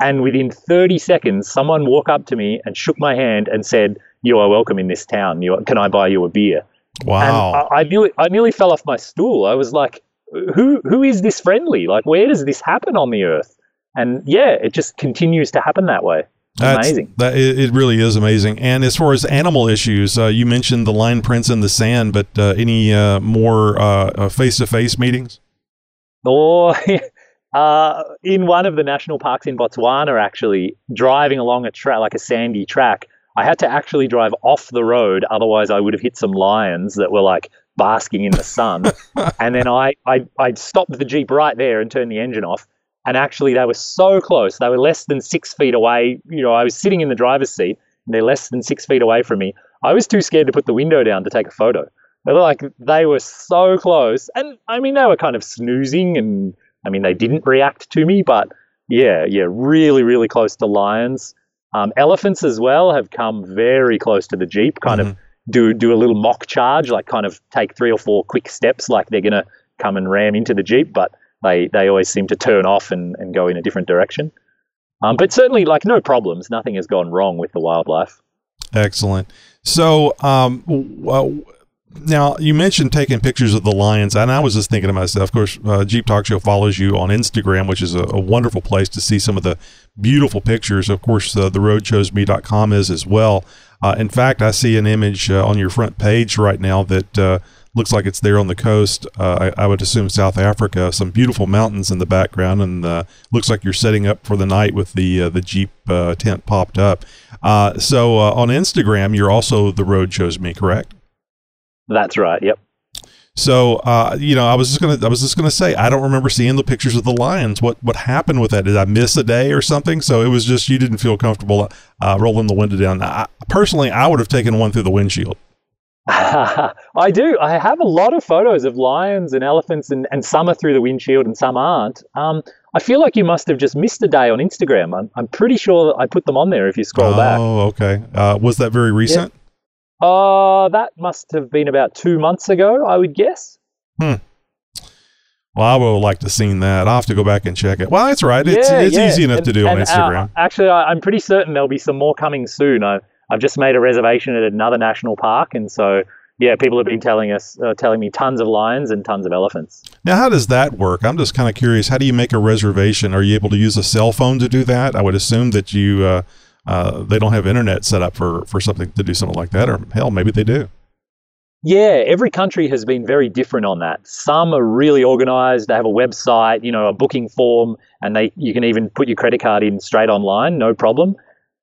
and within 30 seconds, someone walked up to me and shook my hand and said, you are welcome in this town. Can I buy you a beer? Wow. And I nearly fell off my stool. I was like, who is this friendly? Like, where does this happen on the earth? And yeah, it just continues to happen that way. Amazing. It really is amazing. And as far as animal issues, you mentioned the line prints in the sand, but any more face-to-face meetings? Oh, in one of the national parks in Botswana, actually, driving along a track, like a sandy track, I had to actually drive off the road. Otherwise, I would have hit some lions that were like basking in the sun. And then I stopped the Jeep right there and turned the engine off. And actually, they were so close. They were less than 6 feet away. You know, I was sitting in the driver's seat, and they're less than 6 feet away from me. I was too scared to put the window down to take a photo. They were so close. And, I mean, they were kind of snoozing, and, I mean, they didn't react to me. But, yeah, really, really close to lions. Elephants as well have come very close to the Jeep, kind of do a little mock charge, like kind of take 3 or 4 quick steps like they're going to come and ram into the Jeep. But they always seem to turn off and go in a different direction. But certainly, like, no problems. Nothing has gone wrong with the wildlife. Excellent. So now you mentioned taking pictures of the lions, and I was just thinking to myself, of course, Jeep Talk Show follows you on Instagram, which is a wonderful place to see some of the beautiful pictures. Of course, the roadshowsme.com is as well. In fact, I see an image on your front page right now that looks like it's there on the coast. I would assume South Africa. Some beautiful mountains in the background, and looks like you're setting up for the night with the Jeep tent popped up. So on Instagram, you're also the Road Shows Me, correct? That's right. Yep. So I was just gonna say, I don't remember seeing the pictures of the lions. What happened with that? Did I miss a day or something? So it was just you didn't feel comfortable rolling the window down. I would have taken one through the windshield. I do. I have a lot of photos of lions and elephants, and some are through the windshield and some aren't. I feel like you must have just missed a day on Instagram. I'm pretty sure that I put them on there if you scroll back. Oh, okay. Was that very recent? Yeah. That must have been about 2 months ago, I would guess. Well, I would like to have seen that. I'll have to go back and check it. Well, that's right. It's easy enough to do on Instagram. Actually, I'm pretty certain there'll be some more coming soon. I've just made a reservation at another national park, and so yeah, people have been telling me tons of lions and tons of elephants. Now, how does that work? I'm just kind of curious. How do you make a reservation? Are you able to use a cell phone to do that? I would assume that you they don't have internet set up for something to do something like that, or hell, maybe they do. Yeah, every country has been very different on that. Some are really organized. They have a website, you know, a booking form, and you can even put your credit card in straight online, no problem.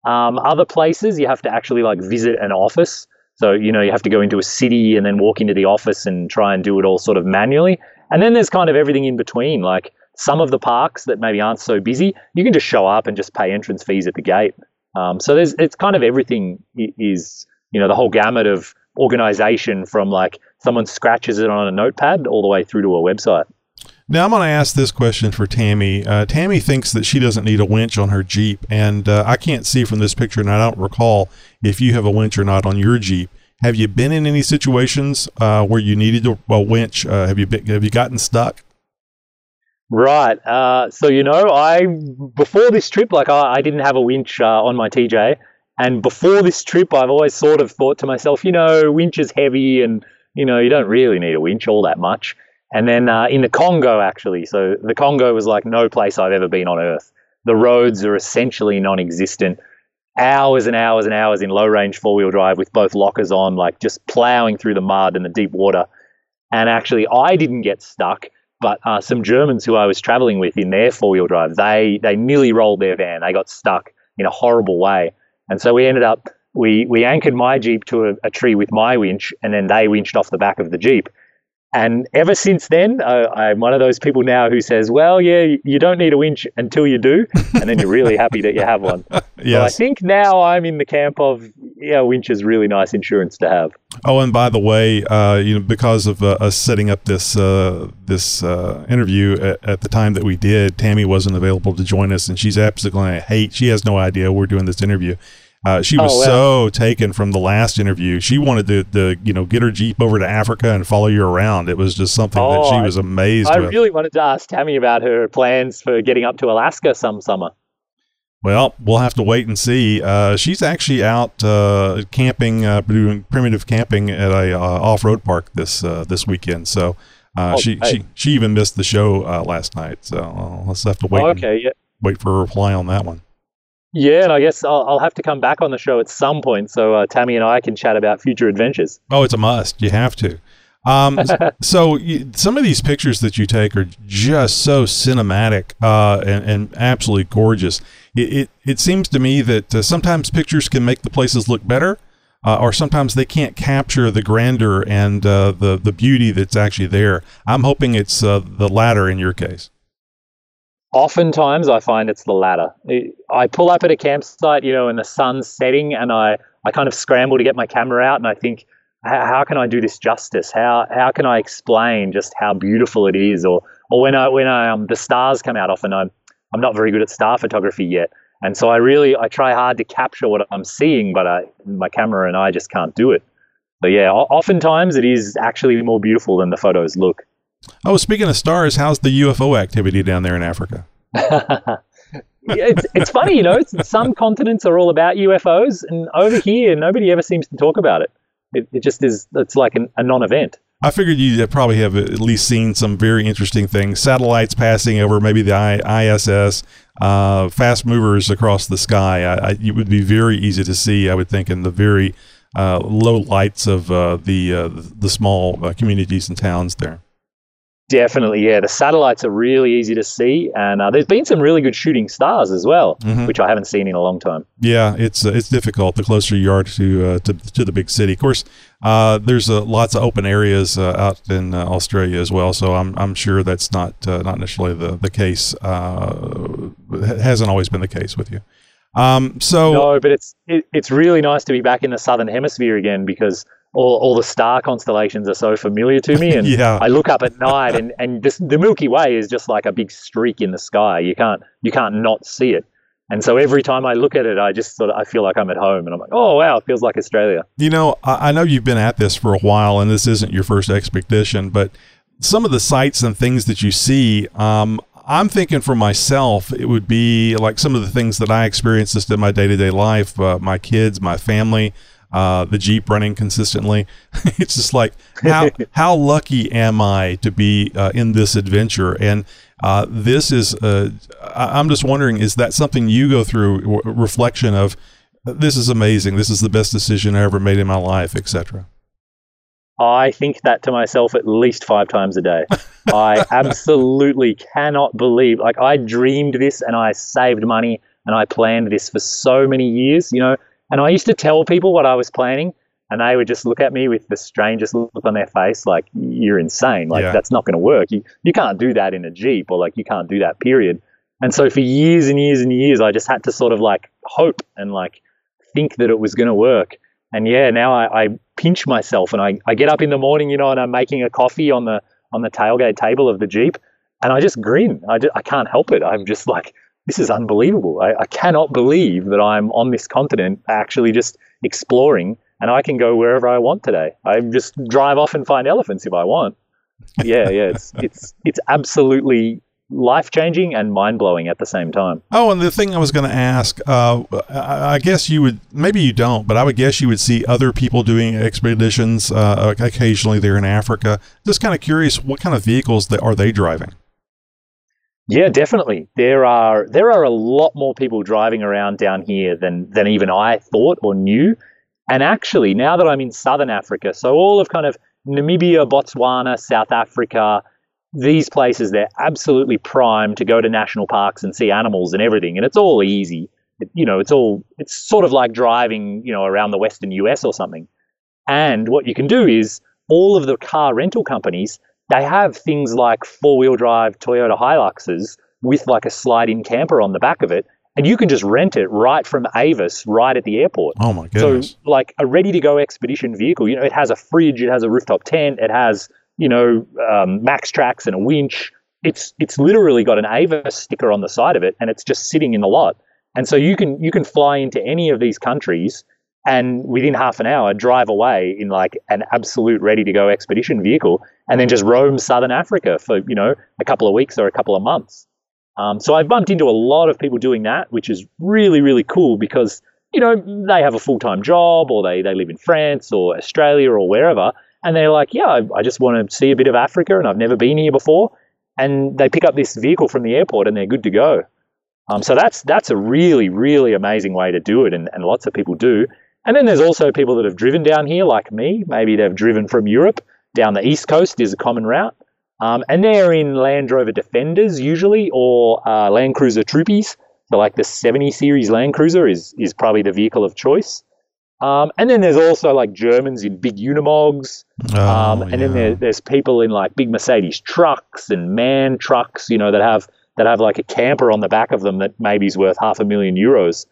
Other places, you have to actually like visit an office. So, you know, you have to go into a city and then walk into the office and try and do it all sort of manually. And then there's kind of everything in between. Like some of the parks that maybe aren't so busy, you can just show up and just pay entrance fees at the gate. So it's kind of everything is, you know, the whole gamut of organization from like someone scratches it on a notepad all the way through to a website. Now, I'm going to ask this question for Tammy. Tammy thinks that she doesn't need a winch on her Jeep, and I can't see from this picture, and I don't recall if you have a winch or not on your Jeep. Have you been in any situations where you needed a winch? Have you gotten stuck? Right. So, you know, before this trip, like I didn't have a winch on my TJ, and before this trip, I've always sort of thought to myself, you know, winch is heavy, and, you know, you don't really need a winch all that much. And then in the Congo, actually, so the Congo was like no place I've ever been on Earth. The roads are essentially non-existent. Hours and hours and hours in low-range four-wheel drive with both lockers on, like just plowing through the mud and the deep water. And actually, I didn't get stuck, but some Germans who I was traveling with in their four-wheel drive, they nearly rolled their van. They got stuck in a horrible way. And so we ended up, we anchored my Jeep to a tree with my winch, and then they winched off the back of the Jeep. And ever since then, I'm one of those people now who says, well, yeah, you don't need a winch until you do. And then you're really happy that you have one. Yes. Well, I think now I'm in the camp of, yeah, winch is really nice insurance to have. Oh, and by the way, you know, because of us setting up this interview at the time that we did, Tammy wasn't available to join us. And she's absolutely going to hate. She has no idea we're doing this interview. She was so taken from the last interview. She wanted to you know, get her Jeep over to Africa and follow you around. It was just something that she was amazed with. I really wanted to ask Tammy about her plans for getting up to Alaska some summer. Well, we'll have to wait and see. She's actually out camping, doing primitive camping at a off-road park this weekend. So she even missed the show last night. So let's have to wait. Okay, yeah. wait for a reply on that one. Yeah, and I guess I'll have to come back on the show at some point so Tammy and I can chat about future adventures. Oh, it's a must. You have to. Some of these pictures that you take are just so cinematic and absolutely gorgeous. It seems to me that sometimes pictures can make the places look better, or sometimes they can't capture the grandeur and the beauty that's actually there. I'm hoping it's the latter in your case. Oftentimes, I find it's the latter. I pull up at a campsite, and the sun's setting, and I kind of scramble to get my camera out, and I think, how can I do this justice? How can I explain just how beautiful it is? Or when the stars come out, often I'm not very good at star photography yet, and so I try hard to capture what I'm seeing, but my camera and I just can't do it. So yeah, oftentimes it is actually more beautiful than the photos look. Oh, speaking of stars, how's the UFO activity down there in Africa? It's funny, some continents are all about UFOs, and over here, nobody ever seems to talk about it. It just is, it's like a non-event. I figured you probably have at least seen some very interesting things, satellites passing over maybe the ISS, fast movers across the sky. It would be very easy to see, I would think, in the very low lights of the small communities and towns there. Definitely, yeah. The satellites are really easy to see, and there's been some really good shooting stars as well, mm-hmm. which I haven't seen in a long time. Yeah, it's difficult the closer you are to the big city. Of course, there's lots of open areas out in Australia as well, so I'm sure that's not necessarily the case. It hasn't always been the case with you. No, but it's really nice to be back in the Southern Hemisphere again because. All the star constellations are so familiar to me, and yeah. I look up at night, and the Milky Way is just like a big streak in the sky. You can't not see it, and so every time I look at it, I just I feel like I'm at home, and I'm like, oh wow, it feels like Australia. I know you've been at this for a while, and this isn't your first expedition, but some of the sights and things that you see, I'm thinking for myself, it would be like some of the things that I experience just in my day-to-day life, my kids, my family. The Jeep running consistently. It's just like, how lucky am I to be in this adventure? And this is, I'm just wondering, is that something you go through, reflection of, this is amazing, this is the best decision I ever made in my life, etc.? I think that to myself at least 5 times a day. I absolutely cannot believe, like I dreamed this and I saved money and I planned this for so many years, And I used to tell people what I was planning, and they would just look at me with the strangest look on their face, like, you're insane. Like, that's not going to work. You can't do that in a Jeep, or, like, you can't do that, period. And so for years and years and years, I just had to sort of, like, hope and, like, think that it was going to work. And, yeah, now I pinch myself, and I get up in the morning, and I'm making a coffee on the tailgate table of the Jeep, and I just grin. I can't help it. I'm just like... This is unbelievable. I cannot believe that I'm on this continent actually just exploring, and I can go wherever I want today. I just drive off and find elephants if I want. Yeah, it's absolutely life-changing and mind-blowing at the same time. Oh, and the thing I was going to ask, I guess you would, maybe you don't, but I would guess you would see other people doing expeditions occasionally there in Africa. Just kind of curious, what kind of vehicles are they driving? Yeah, definitely. There are a lot more people driving around down here than even I thought or knew. And actually, now that I'm in Southern Africa, so all of kind of Namibia, Botswana, South Africa, these places, they're absolutely prime to go to national parks and see animals and everything. And it's all easy. It's sort of like driving, around the Western US or something. And what you can do is all of the car rental companies, they have things like 4-wheel drive Toyota Hiluxes with like a slide-in camper on the back of it, and you can just rent it right from Avis, right at the airport. Oh my goodness! So like a ready-to-go expedition vehicle, it has a fridge, it has a rooftop tent, it has max tracks and a winch. It's literally got an Avis sticker on the side of it, and it's just sitting in the lot. And so you can fly into any of these countries. And within half an hour, drive away in like an absolute ready-to-go expedition vehicle, and then just roam Southern Africa for, a couple of weeks or a couple of months. So I've bumped into a lot of people doing that, which is really, really cool because, they have a full-time job or they live in France or Australia or wherever. And they're like, yeah, I just want to see a bit of Africa and I've never been here before. And they pick up this vehicle from the airport and they're good to go. So that's a really, really amazing way to do it, and lots of people do. And then there's also people that have driven down here, like me. Maybe they've driven from Europe down the East Coast is a common route. And they're in Land Rover Defenders usually, or Land Cruiser Troupies. So like the 70 series Land Cruiser is probably the vehicle of choice. And then there's also like Germans in big Unimogs. Then there's people in like big Mercedes trucks and man trucks, you know, that have like a camper on the back of them that maybe is worth €500,000.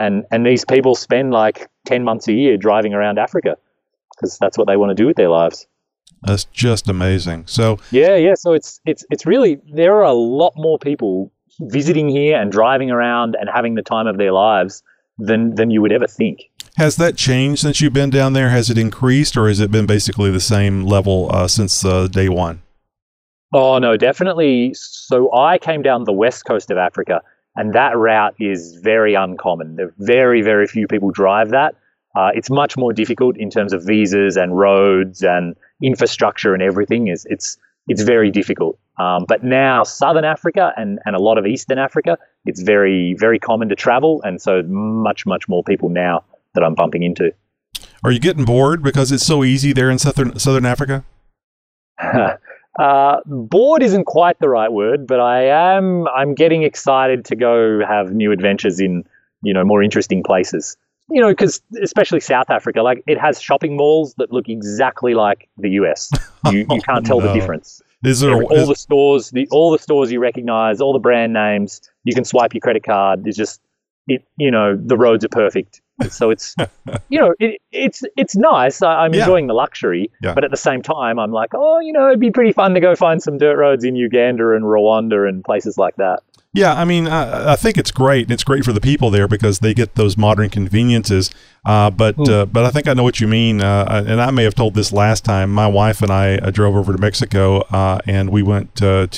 And these people spend like 10 months a year driving around Africa because that's what they want to do with their lives. That's just amazing. So yeah. So it's really, there are a lot more people visiting here and driving around and having the time of their lives than you would ever think. Has that changed since you've been down there? Has it increased, or has it been basically the same level since day one? Oh no, definitely. So I came down the west coast of Africa, and that route is very uncommon. There are very, very few people drive that. It's much more difficult in terms of visas and roads and infrastructure and everything. It's very difficult. But now Southern Africa and a lot of Eastern Africa, it's very, very common to travel. And so much, much more people now that I'm bumping into. Are you getting bored because it's so easy there in Southern Africa? Bored isn't quite the right word, but I'm getting excited to go have new adventures in, you know, more interesting places. You know, because especially South Africa, like it has shopping malls that look exactly like the US. You can't tell the difference. The stores, all the stores you recognize, all the brand names, you can swipe your credit card. It's just, you know, the roads are perfect. So it's, you know, it's nice. I'm enjoying the luxury, but at the same time, I'm like, oh, you know, it'd be pretty fun to go find some dirt roads in Uganda and Rwanda and places like that. Yeah, I mean, I think it's great. It's great for the people there because they get those modern conveniences. But I think I know what you mean. And I may have told this last time. My wife and I drove over to Mexico, and we went to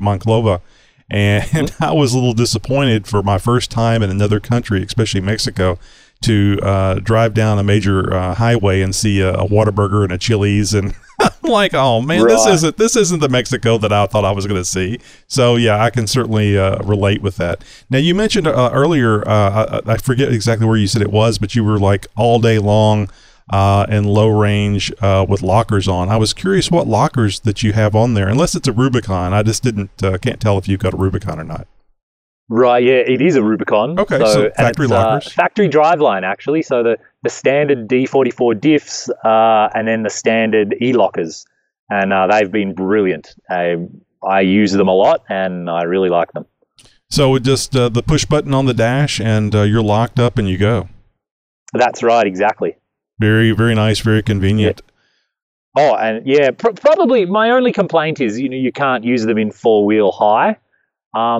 Monclova. And I was a little disappointed for my first time in another country, especially Mexico, to drive down a major highway and see a Whataburger and a Chili's, and I'm like, oh man, right. This isn't the Mexico that I thought I was going to see. So yeah, I can certainly relate with that. Now you mentioned earlier, I forget exactly where you said it was, but you were like all day long and low range with lockers on. I was curious what lockers that you have on there, unless it's a Rubicon. I just can't tell if you've got a Rubicon or not. Right, yeah, it is a Rubicon. Okay, so factory lockers. Factory driveline, actually. So the standard D44 diffs and then the standard e-lockers. And they've been brilliant. I use them a lot, and I really like them. So just the push button on the dash, and you're locked up and you go. That's right, exactly. Very, very nice, very convenient. Yeah. Oh, and yeah, probably my only complaint is, you know, you can't use them in four-wheel high,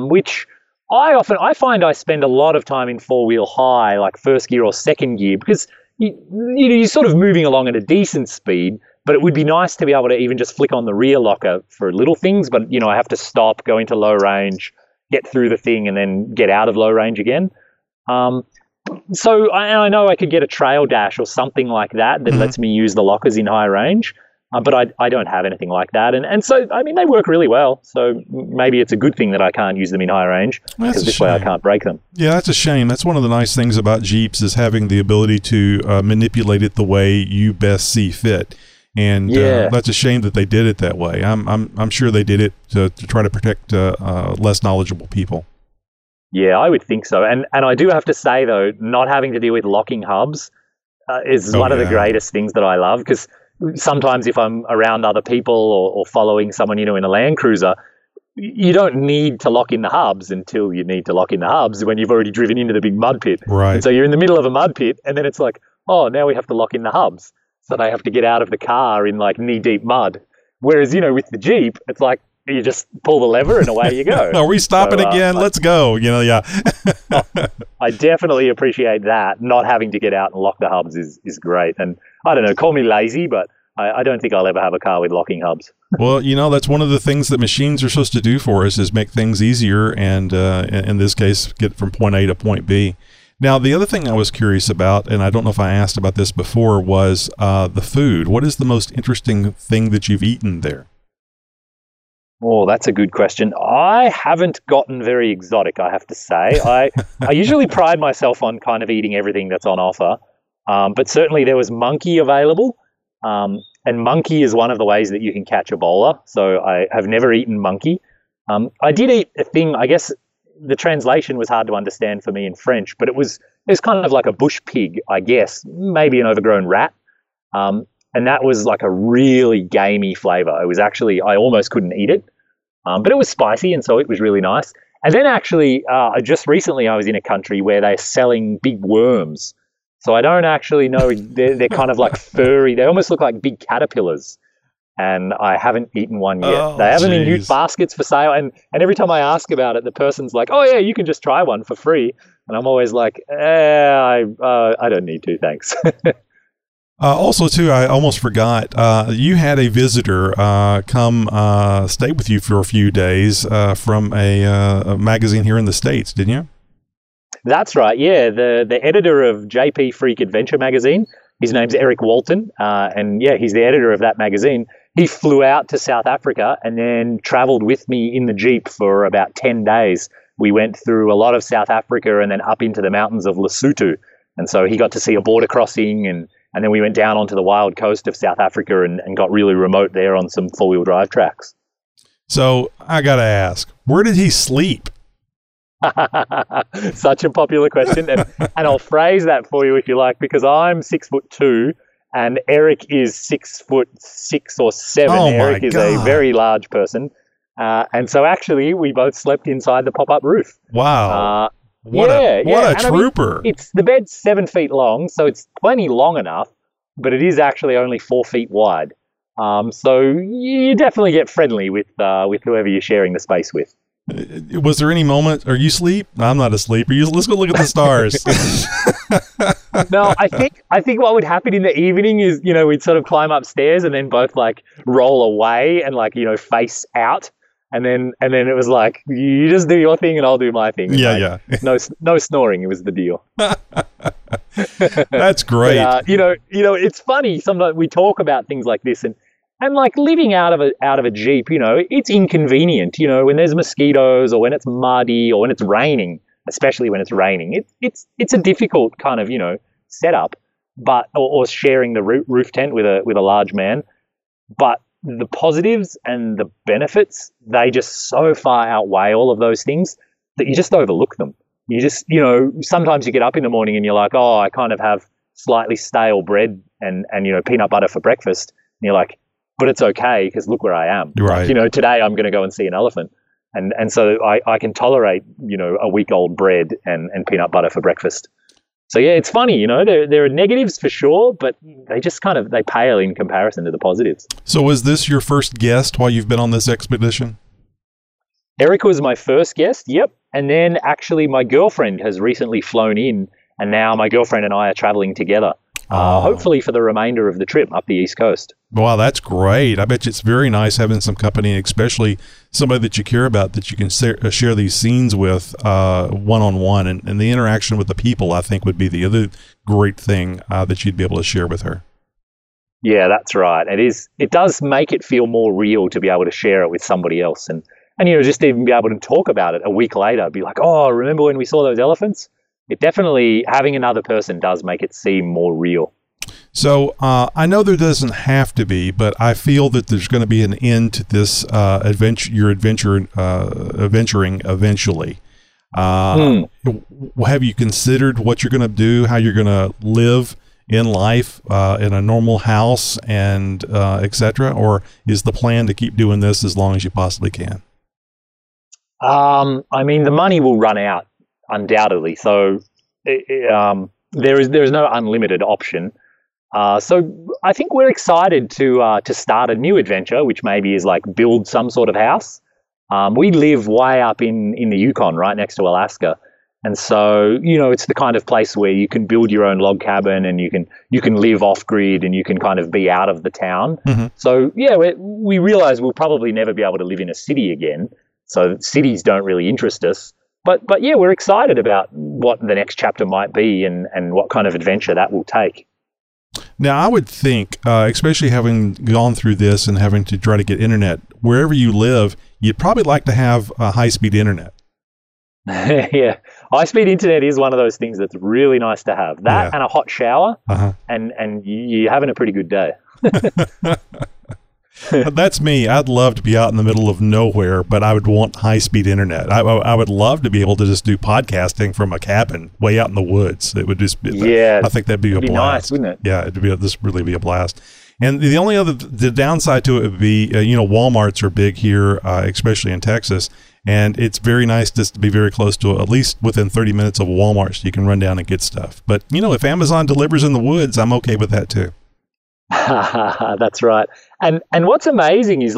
which... I find I spend a lot of time in four-wheel high, like first gear or second gear, because you know, you're sort of moving along at a decent speed, but it would be nice to be able to even just flick on the rear locker for little things. But, you know, I have to stop, go into low range, get through the thing, and then get out of low range again. So I know I could get a trail dash or something like that mm-hmm. lets me use the lockers in high range, but I don't have anything like that. And so, I mean, they work really well. So maybe it's a good thing that I can't use them in high range, because this way I can't break them. Yeah, that's a shame. That's one of the nice things about Jeeps is having the ability to manipulate it the way you best see fit. And that's a shame that they did it that way. I'm sure they did it to try to protect less knowledgeable people. Yeah, I would think so. And I do have to say, though, not having to deal with locking hubs is one of the greatest things that I love, because sometimes if I'm around other people or following someone, you know, in a Land Cruiser, you don't need to lock in the hubs until you need to lock in the hubs when you've already driven into the big mud pit. Right. And so you're in the middle of a mud pit, and then it's like, oh, now we have to lock in the hubs. So they have to get out of the car in like knee-deep mud. Whereas, you know, with the Jeep, it's like, you just pull the lever and away you go. Are we stopping again? Let's go. You know, yeah. I definitely appreciate that. Not having to get out and lock the hubs is great. And I don't know, call me lazy, but I don't think I'll ever have a car with locking hubs. Well, you know, that's one of the things that machines are supposed to do for us is make things easier and, in this case, get from point A to point B. Now, the other thing I was curious about, and I don't know if I asked about this before, was the food. What is the most interesting thing that you've eaten there? Oh, that's a good question. I haven't gotten very exotic, I have to say. I usually pride myself on kind of eating everything that's on offer. But certainly there was monkey available. And monkey is one of the ways that you can catch Ebola. So I have never eaten monkey. I did eat a thing, I guess the translation was hard to understand for me in French, but it was kind of like a bush pig, I guess, maybe an overgrown rat. And that was like a really gamey flavor. It was actually, I almost couldn't eat it, but it was spicy. And so it was really nice. And then actually, just recently I was in a country where they're selling big worms. So I don't actually know, they're kind of like furry. They almost look like big caterpillars. And I haven't eaten one yet. Oh, they have them in huge baskets for sale. And every time I ask about it, the person's like, oh yeah, you can just try one for free. And I'm always like, I don't need to, thanks. Also, too, I almost forgot, you had a visitor come stay with you for a few days from a magazine here in the States, didn't you? That's right, yeah. The editor of JP Freak Adventure magazine, his name's Eric Walton, and yeah, he's the editor of that magazine. He flew out to South Africa and then traveled with me in the Jeep for about 10 days. We went through a lot of South Africa and then up into the mountains of Lesotho. And so he got to see a border crossing, and then we went down onto the wild coast of South Africa and got really remote there on some four-wheel drive tracks. So I got to ask, where did he sleep? Such a popular question. And I'll phrase that for you if you like, because I'm 6'2" and Eric is 6'6" or 7". Oh, Eric is a very large person. And so actually we both slept inside the pop-up roof. Wow. What a trooper. I mean, the bed's 7 feet long, so it's plenty long enough, but it is actually only 4 feet wide. So you definitely get friendly with whoever you're sharing the space with. Was there any moment, are you asleep? I'm not asleep. Let's go look at the stars. No, I think what would happen in the evening is, you know, we'd sort of climb upstairs and then both like roll away and like, you know, face out. And then it was like, you just do your thing and I'll do my thing. Yeah, like, yeah. No snoring. It was the deal. That's great. But, you know, it's funny. Sometimes we talk about things like this and like living out of a Jeep, you know, it's inconvenient, you know, when there's mosquitoes or when it's muddy or when it's raining, especially when it's raining, it's a difficult kind of, you know, setup, but, or sharing the roof tent with a large man, but the positives and the benefits, they just so far outweigh all of those things that you just overlook them. You just, you know, sometimes you get up in the morning and you're like, oh, I kind of have slightly stale bread and you know, peanut butter for breakfast. And you're like, but it's okay because look where I am. Right. Like, you know, today I'm going to go and see an elephant. And so I can tolerate, you know, a week-old bread and peanut butter for breakfast. So, yeah, it's funny, you know, there are negatives for sure, but they just kind of, they pale in comparison to the positives. So was this your first guest while you've been on this expedition? Eric was my first guest, yep. And then actually my girlfriend has recently flown in, and now my girlfriend and I are traveling together. Hopefully for the remainder of the trip up the East Coast. Wow, that's great. I bet you it's very nice having some company, especially somebody that you care about that you can share these scenes with one-on-one. And the interaction with the people, I think, would be the other great thing that you'd be able to share with her. Yeah, that's right. It is. It does make it feel more real to be able to share it with somebody else. And you know, just even be able to talk about it a week later, be like, oh, remember when we saw those elephants? It definitely, having another person does make it seem more real. So I know there doesn't have to be, but I feel that there's going to be an end to this adventuring eventually. Have you considered what you're going to do, how you're going to live in life in a normal house and etc.? Or is the plan to keep doing this as long as you possibly can? I mean, the money will run out. Undoubtedly. So there is no unlimited option. So I think we're excited to start a new adventure, which maybe is like build some sort of house. We live way up in the Yukon, right next to Alaska. And so, you know, it's the kind of place where you can build your own log cabin and you can live off grid and you can kind of be out of the town. Mm-hmm. So yeah, we realize we'll probably never be able to live in a city again. So cities don't really interest us. But yeah, we're excited about what the next chapter might be and what kind of adventure that will take. Now, I would think, especially having gone through this and having to try to get internet, wherever you live, you'd probably like to have high-speed internet. Yeah. High-speed internet is one of those things that's really nice to have. That and a hot shower, and you're having a pretty good day. That's me. I'd love to be out in the middle of nowhere, but I would want high-speed internet. I would love to be able to just do podcasting from a cabin way out in the woods. It would just be, I think that'd be a blast. Nice, wouldn't it? Yeah, this would really be a blast. And the only other, the downside to it would be, Walmarts are big here, especially in Texas, and it's very nice just to be very close to at least within 30 minutes of a Walmart, so you can run down and get stuff. But, if Amazon delivers in the woods, I'm okay with that too. That's right. And what's amazing is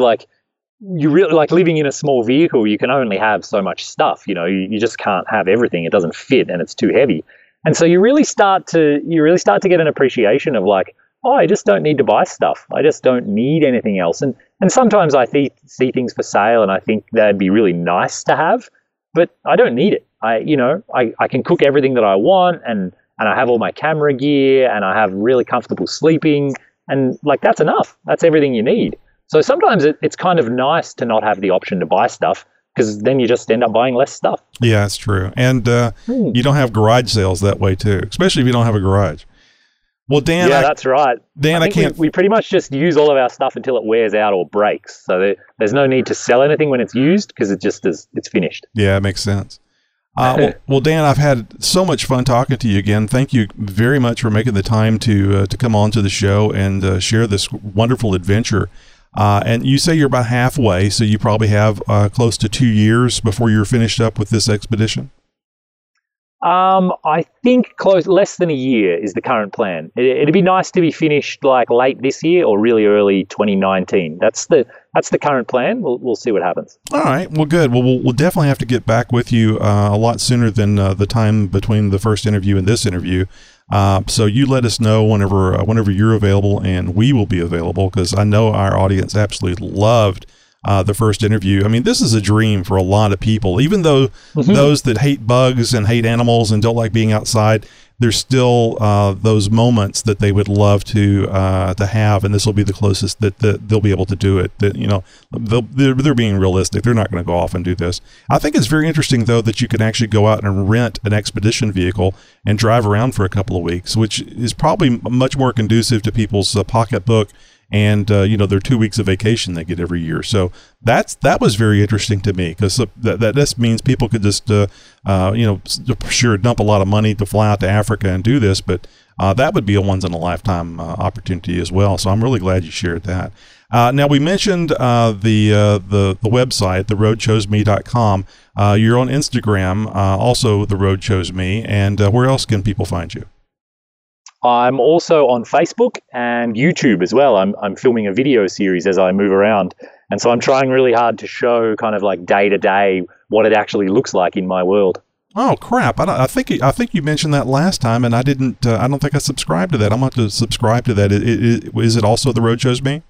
you really living in a small vehicle, you can only have so much stuff, you just can't have everything. It doesn't fit and it's too heavy. And so you really start to get an appreciation of I just don't need to buy stuff. I just don't need anything else. And sometimes I see things for sale and I think that'd be really nice to have, but I don't need it. I can cook everything that I want and I have all my camera gear and I have really comfortable sleeping. And that's enough. That's everything you need. So sometimes it's kind of nice to not have the option to buy stuff, because then you just end up buying less stuff. Yeah, that's true. And you don't have garage sales that way too, especially if you don't have a garage. Well, Dan. Yeah, that's right. Dan, I can't. We pretty much just use all of our stuff until it wears out or breaks. So there's no need to sell anything when it's used, because it just is. It's finished. Yeah, it makes sense. Well, Dan, I've had so much fun talking to you again. Thank you very much for making the time to come on to the show and share this wonderful adventure. And you say you're about halfway, so you probably have close to 2 years before you're finished up with this expedition? I think less than a year is the current plan. It'd be nice to be finished late this year or really early 2019. That's the current plan. We'll see what happens. All right. Well, good. Well, we'll definitely have to get back with you a lot sooner than the time between the first interview and this interview. So you let us know whenever you're available, and we will be available, because I know our audience absolutely loved the first interview. I mean, this is a dream for a lot of people, even though those that hate bugs and hate animals and don't like being outside, there's still those moments that they would love to have. And this will be the closest that they'll be able to do it. That, they're being realistic. They're not going to go off and do this. I think it's very interesting, though, that you can actually go out and rent an expedition vehicle and drive around for a couple of weeks, which is probably much more conducive to people's pocketbook and their 2 weeks of vacation they get every year. So that was very interesting to me, because that means people could just sure dump a lot of money to fly out to Africa and do this, but that would be a once in a lifetime opportunity as well. So I'm really glad you shared that. Now we mentioned the website, theroadchoseme.com. You're on Instagram, also The Road Chose Me, and where else can people find you? I'm also on Facebook and YouTube as well. I'm filming a video series as I move around. And so I'm trying really hard to show kind of day to day what it actually looks like in my world. Oh, crap. I think you mentioned that last time, and I didn't, I don't think I subscribed to that. I'm going to have to subscribe to that. Is it also The Road Chose Me?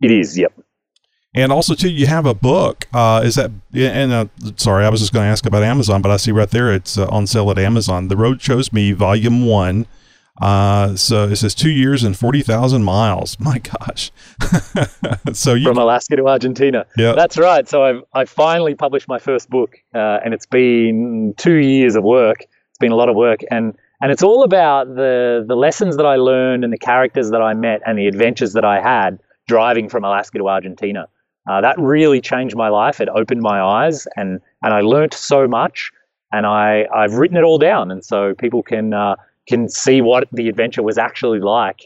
It is. Yep. And also too, you have a book. Sorry, I was just going to ask about Amazon, but I see right there, it's on sale at Amazon. The Road Chose Me Volume 1. So it says 2 years and 40,000 miles. My gosh. So from Alaska to Argentina. Yeah, that's right. So I finally published my first book, and it's been 2 years of work. It's been a lot of work, and it's all about the lessons that I learned and the characters that I met and the adventures that I had driving from Alaska to Argentina. That really changed my life. It opened my eyes, and I learned so much, and I've written it all down. And so people can see what the adventure was actually like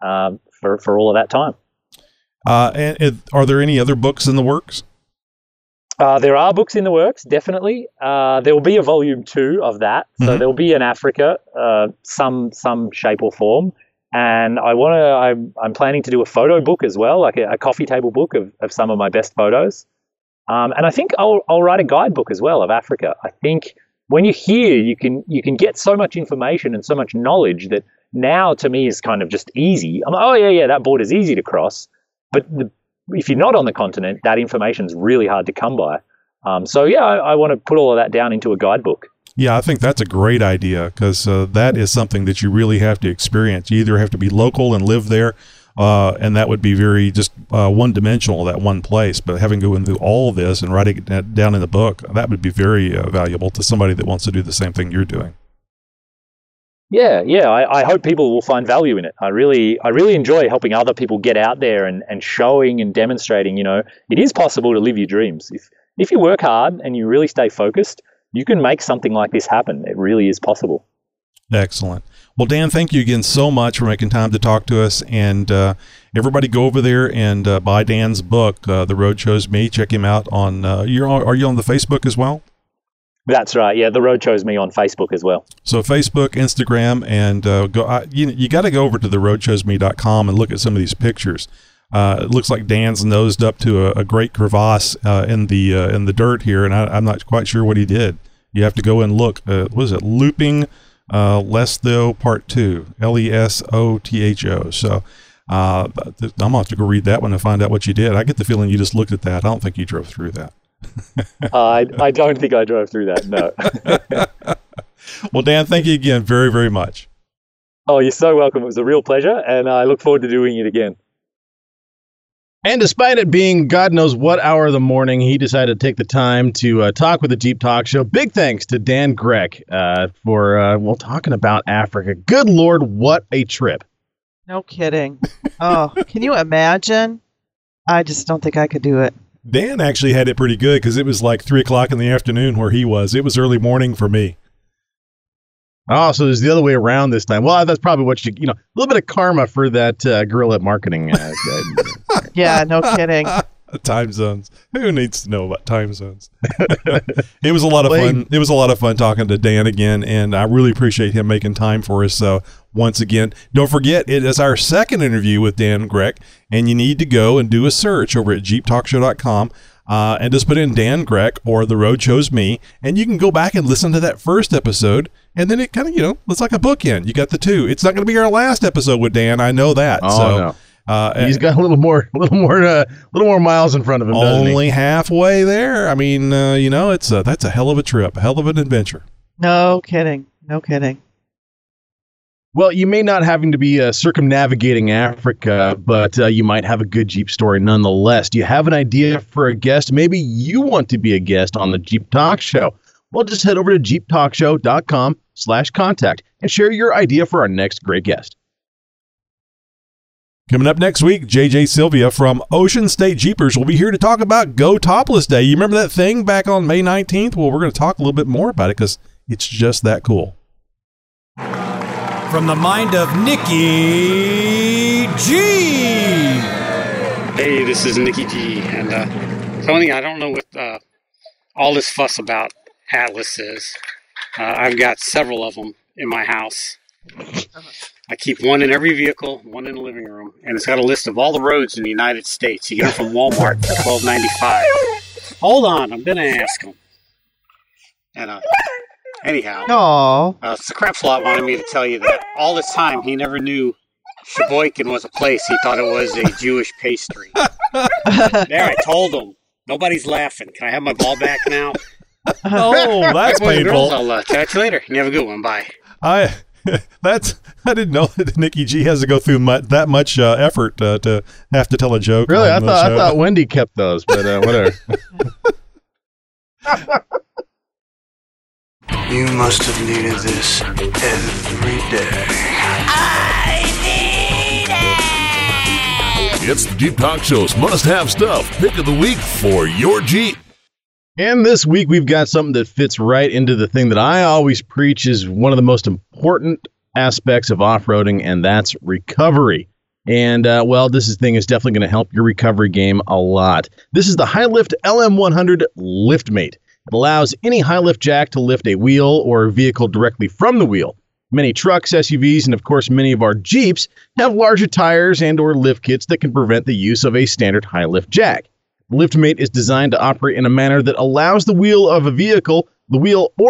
for all of that time. And are there any other books in the works? There are books in the works, definitely. There will be a volume 2 of that. So there will be an Africa, some shape or form. And I'm planning to do a photo book as well, a coffee table book of some of my best photos. And I think I'll write a guidebook as well of Africa. I think when you're here, you can get so much information and so much knowledge that now to me is kind of just easy. I'm like, oh yeah, that border's easy to cross. But if you're not on the continent, that information's really hard to come by. So yeah, I want to put all of that down into a guidebook. Yeah, I think that's a great idea, because that is something that you really have to experience. You either have to be local and live there, and that would be very just one-dimensional, that one place. But having going through all this and writing it down in the book, that would be very valuable to somebody that wants to do the same thing you're doing. Yeah. I hope people will find value in it. I really enjoy helping other people get out there and showing and demonstrating, you know, it is possible to live your dreams. If you work hard and you really stay focused, you can make something like this happen. It really is possible. Excellent. Well, Dan, thank you again so much for making time to talk to us. And everybody go over there and buy Dan's book, The Road Chose Me. Check him out on, are you on the Facebook as well? That's right. Yeah, The Road Chose Me on Facebook as well. So Facebook, Instagram, and you got to go over to theroadchoseme.com and look at some of these pictures. It looks like Dan's nosed up to a great crevasse in the dirt here, and I'm not quite sure what he did. You have to go and look. What is it? Looping Lestho Part 2, Lesotho. So I'm going to have to go read that one and find out what you did. I get the feeling you just looked at that. I don't think you drove through that. I don't think I drove through that, no. Well, Dan, thank you again very, very much. Oh, you're so welcome. It was a real pleasure, and I look forward to doing it again. And despite it being God knows what hour of the morning, he decided to take the time to talk with the Jeep Talk Show. Big thanks to Dan Grek for, talking about Africa. Good Lord, what a trip. No kidding. Oh, can you imagine? I just don't think I could do it. Dan actually had it pretty good, because it was like 3 o'clock in the afternoon where he was. It was early morning for me. Oh, so there's the other way around this time. Well, that's probably what you know, a little bit of karma for that guerrilla marketing. Yeah, no kidding. Time zones. Who needs to know about time zones? It was a lot of fun. It was a lot of fun talking to Dan again, and I really appreciate him making time for us. So once again, don't forget, it is our second interview with Dan Grek, and you need to go and do a search over at JeepTalkShow.com. And just put in Dan Grek or The Road Chose Me, and you can go back and listen to that first episode, and then it kind of, it's like a bookend. You got the two. It's not going to be our last episode with Dan. I know that. Oh, so, no. He's got a little more miles in front of him. Only halfway there. I mean, that's a hell of a trip, a hell of an adventure. No kidding. Well, you may not having to be circumnavigating Africa, but you might have a good Jeep story nonetheless. Do you have an idea for a guest? Maybe you want to be a guest on the Jeep Talk Show. Well, just head over to JeepTalkShow.com/contact and share your idea for our next great guest. Coming up next week, JJ Sylvia from Ocean State Jeepers will be here to talk about Go Topless Day. You remember that thing back on May 19th? Well, we're going to talk a little bit more about it, because it's just that cool. From the mind of Nikki G. Hey, this is Nikki G. And Tony, I don't know what all this fuss about Atlas is. I've got several of them in my house. I keep one in every vehicle, one in the living room. And it's got a list of all the roads in the United States. You get it from Walmart for $12.95. Hold on, I'm going to ask them. And anyhow, the crapslot wanted me to tell you that all this time he never knew Sheboygan was a place. He thought it was a Jewish pastry. There, I told him. Nobody's laughing. Can I have my ball back now? Oh, that's painful. I'll catch you later. You have a good one. Bye. I didn't know that Nikki G has to go through that much effort to have to tell a joke. Really, I thought Wendy kept those, but whatever. You must have needed this every day. I need it! It's the Jeep Talk Show's must-have stuff. Pick of the week for your Jeep. And this week we've got something that fits right into the thing that I always preach is one of the most important aspects of off-roading, and that's recovery. And, this thing is definitely going to help your recovery game a lot. This is the High-Lift LM100 LiftMate. It allows any high-lift jack to lift a wheel or a vehicle directly from the wheel. Many trucks, SUVs, and of course many of our Jeeps have larger tires and or lift kits that can prevent the use of a standard high-lift jack. The LiftMate is designed to operate in a manner that allows the wheel or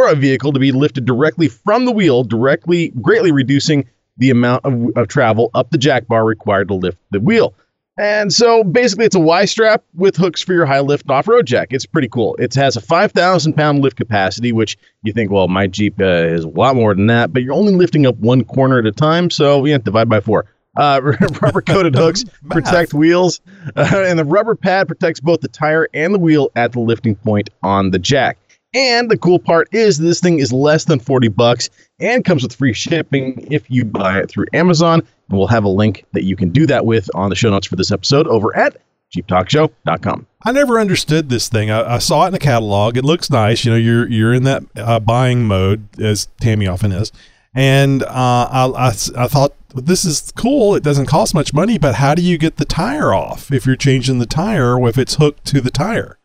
a vehicle to be lifted directly from the wheel, greatly reducing the amount of travel up the jack bar required to lift the wheel. And so basically it's a Y-strap with hooks for your high lift and off-road jack. It's pretty cool. It has a 5,000 pound lift capacity, which you think, well, my Jeep is a lot more than that, but you're only lifting up one corner at a time. So yeah, divide by four. Rubber coated hooks protect wheels, and the rubber pad protects both the tire and the wheel at the lifting point on the jack. And the cool part is this thing is less than $40 and comes with free shipping if you buy it through Amazon. And we'll have a link that you can do that with on the show notes for this episode over at JeepTalkShow.com. I never understood this thing. I saw it in the catalog. It looks nice. You know, you're in that buying mode, as Tammy often is. And I thought, this is cool. It doesn't cost much money, but how do you get the tire off if you're changing the tire or if it's hooked to the tire?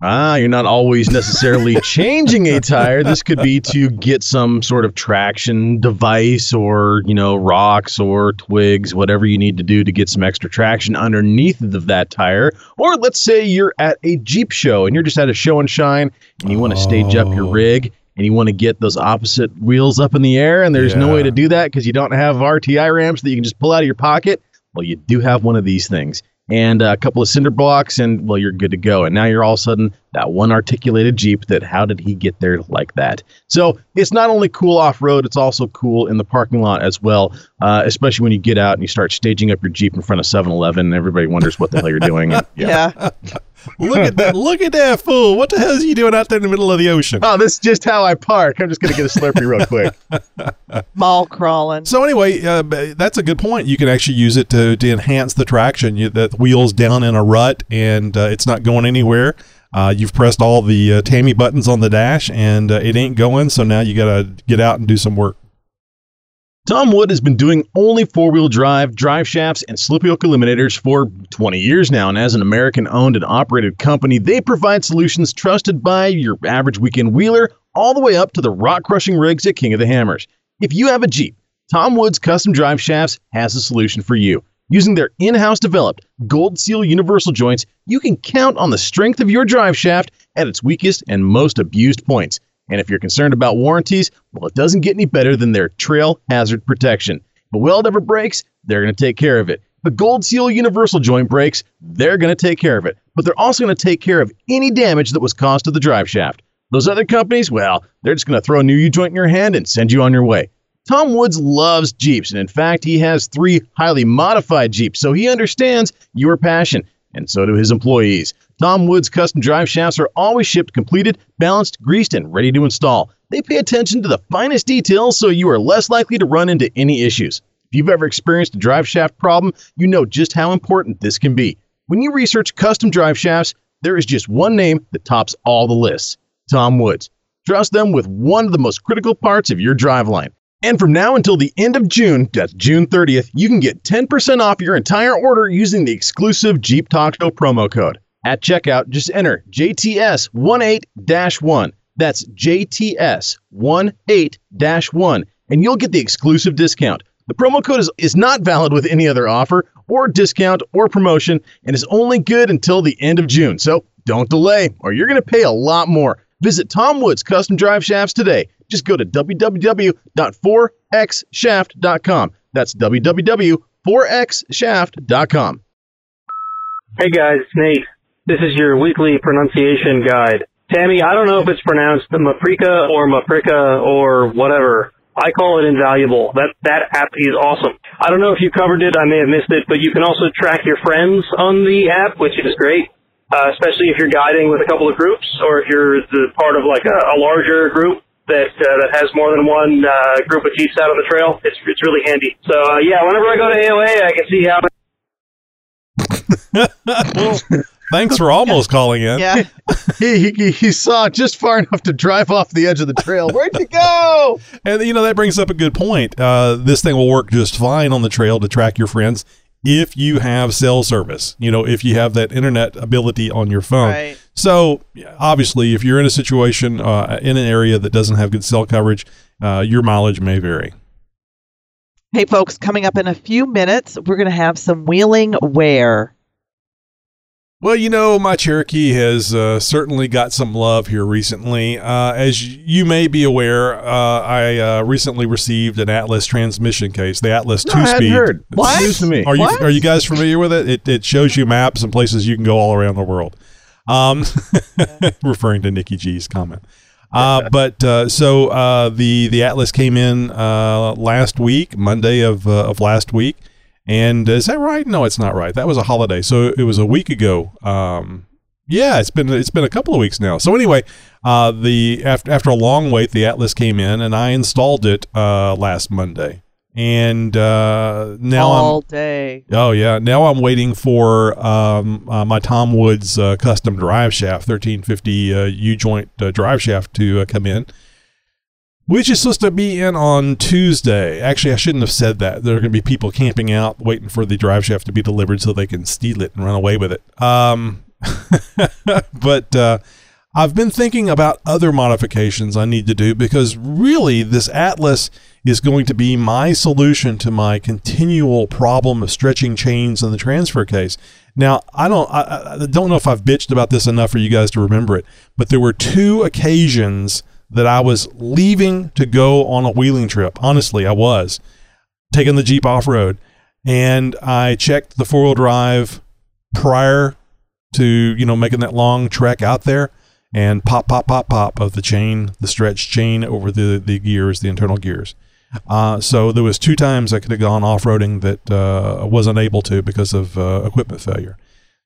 You're not always necessarily changing a tire. This could be to get some sort of traction device or, you know, rocks or twigs, whatever you need to do to get some extra traction underneath of that tire. Or let's say you're at a Jeep show and you're just at a show and shine and you want to stage up your rig and you want to get those opposite wheels up in the air. And there's no way to do that because you don't have RTI ramps that you can just pull out of your pocket. Well, you do have one of these things. And a couple of cinder blocks, and, well, you're good to go. And now you're all of a sudden that one articulated Jeep that how did he get there like that? So it's not only cool off-road, it's also cool in the parking lot as well, especially when you get out and you start staging up your Jeep in front of 7-Eleven, and everybody wonders what the hell you're doing. And, Look at that fool. What the hell is he doing out there in the middle of the ocean? Oh, this is just how I park. I'm just going to get a Slurpee real quick. Mall crawling. So anyway, that's a good point. You can actually use it to enhance the traction. The wheel's down in a rut and it's not going anywhere. You've pressed all the Tammy buttons on the dash and it ain't going. So now you got to get out and do some work. Tom Wood has been doing only four-wheel drive, drive shafts, and slip-yoke eliminators for 20 years now, and as an American-owned and operated company, they provide solutions trusted by your average weekend wheeler all the way up to the rock-crushing rigs at King of the Hammers. If you have a Jeep, Tom Woods Custom Drive Shafts has a solution for you. Using their in-house developed Gold Seal universal joints, you can count on the strength of your drive shaft at its weakest and most abused points. And if you're concerned about warranties, well, it doesn't get any better than their trail hazard protection. If a weld ever breaks, they're going to take care of it. If a Gold Seal universal joint breaks, they're going to take care of it. But they're also going to take care of any damage that was caused to the drive shaft. Those other companies, well, they're just going to throw a new U-joint in your hand and send you on your way. Tom Woods loves Jeeps, and in fact, he has 3 highly modified Jeeps, so he understands your passion. And so do his employees. Tom Woods Custom Drive Shafts are always shipped completed, balanced, greased, and ready to install. They pay attention to the finest details so you are less likely to run into any issues. If you've ever experienced a drive shaft problem, you know just how important this can be. When you research custom drive shafts, there is just one name that tops all the lists: Tom Woods. Trust them with one of the most critical parts of your driveline. And from now until the end of June, that's June 30th, you can get 10% off your entire order using the exclusive Jeep Talk Show promo code. At checkout, just enter JTS18-1. That's JTS18-1, and you'll get the exclusive discount. The promo code is not valid with any other offer or discount or promotion and is only good until the end of June. So don't delay, or you're going to pay a lot more. Visit Tom Woods Custom Drive Shafts today. Just go to www.4xshaft.com. That's www.4xshaft.com. Hey guys, it's Nate. This is your weekly pronunciation guide. Tammy, I don't know if it's pronounced Maprika or Maprika or whatever. I call it invaluable. That app is awesome. I don't know if you covered it. I may have missed it, but you can also track your friends on the app, which is great. Especially if you're guiding with a couple of groups or if you're the part of like a larger group that has more than one group of Jeeps out on the trail. It's really handy. So, yeah, whenever I go to AOA, I can see how... Well, thanks for almost calling in. Yeah. He saw just far enough to drive off the edge of the trail. Where'd you go? And, you know, that brings up a good point. This thing will work just fine on the trail to track your friends if you have cell service, you know, if you have that internet ability on your phone. Right. So obviously, if you're in a situation in an area that doesn't have good cell coverage, your mileage may vary. Hey, folks, coming up in a few minutes, we're going to have some wheeling wear. Well, you know, my Cherokee has certainly got some love here recently. As you may be aware, I recently received an Atlas transmission case, the Atlas 2-speed. I hadn't heard. What? News to me. Are you guys familiar with it? It shows you maps and places you can go all around the world. Referring to Nikki G's comment. The Atlas came in last week, Monday of last week. And is that right? No, it's not right. That was a holiday, so it was a week ago. Yeah, it's been a couple of weeks now. So anyway, after a long wait, the Atlas came in, and I installed it last Monday. And now now I'm waiting for my Tom Woods custom drive shaft, 1350 U-joint drive shaft to come in. Which is supposed to be in on Tuesday. Actually, I shouldn't have said that. There are going to be people camping out waiting for the drive shaft to be delivered so they can steal it and run away with it. But I've been thinking about other modifications I need to do, because really this Atlas is going to be my solution to my continual problem of stretching chains in the transfer case. Now, I don't know if I've bitched about this enough for you guys to remember it, but there were two occasions that I was leaving to go on a wheeling trip. Honestly, I was taking the Jeep off-road, and I checked the four-wheel drive prior to, making that long trek out there, and pop, pop, pop, pop of the chain, the stretched chain over the gears, the internal gears. So there was two times I could have gone off-roading that I wasn't able to because of equipment failure.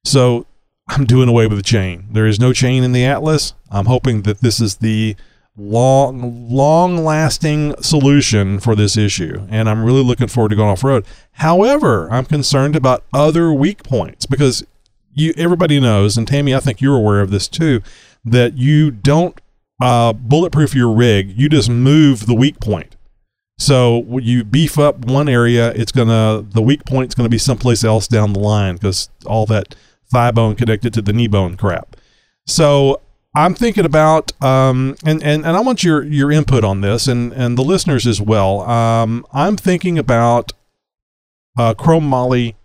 So I'm doing away with the chain. There is no chain in the Atlas. I'm hoping that this is the long-lasting solution for this issue, and I'm really looking forward to going off-road. However, I'm concerned about other weak points, because everybody knows, and Tammy, I think you're aware of this too, that you don't bulletproof your rig. You just move the weak point. So when you beef up one area, the weak point's going to be someplace else down the line, because all that thigh bone connected to the knee bone crap. So I'm thinking about, and I want your input on this, and the listeners as well. I'm thinking about chrome moly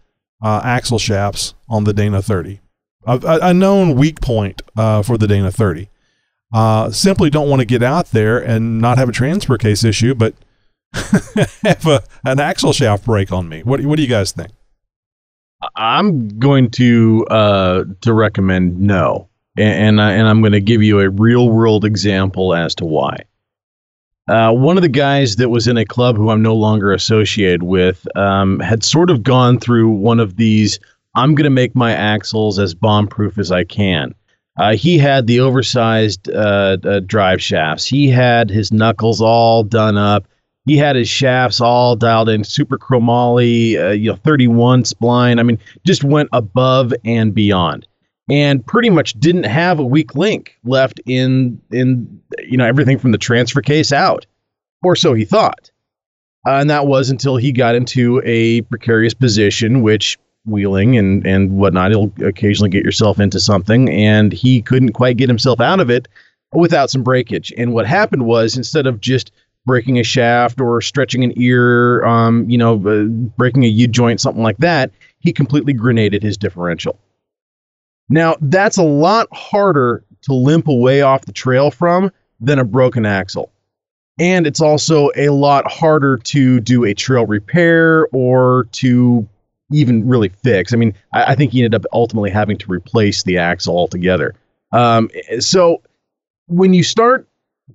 axle shafts on the Dana 30. A known weak point for the Dana 30. Simply don't want to get out there and not have a transfer case issue, but have an axle shaft break on me. What do you guys think? I'm going to recommend no. And I'm going to give you a real-world example as to why. One of the guys that was in a club who I'm no longer associated with had sort of gone through one of these, I'm going to make my axles as bomb-proof as I can. He had the oversized drive shafts. He had his knuckles all done up. He had his shafts all dialed in, super chromoly, 31 spline. I mean, just went above and beyond. And pretty much didn't have a weak link left in everything from the transfer case out, or so he thought. And that was until he got into a precarious position, which wheeling and whatnot, he'll occasionally get yourself into something, and he couldn't quite get himself out of it without some breakage. And what happened was, instead of just breaking a shaft or stretching an ear, breaking a U-joint, something like that, he completely grenaded his differential. Now, that's a lot harder to limp away off the trail from than a broken axle. And it's also a lot harder to do a trail repair or to even really fix. I mean, I think he ended up ultimately having to replace the axle altogether. So when you start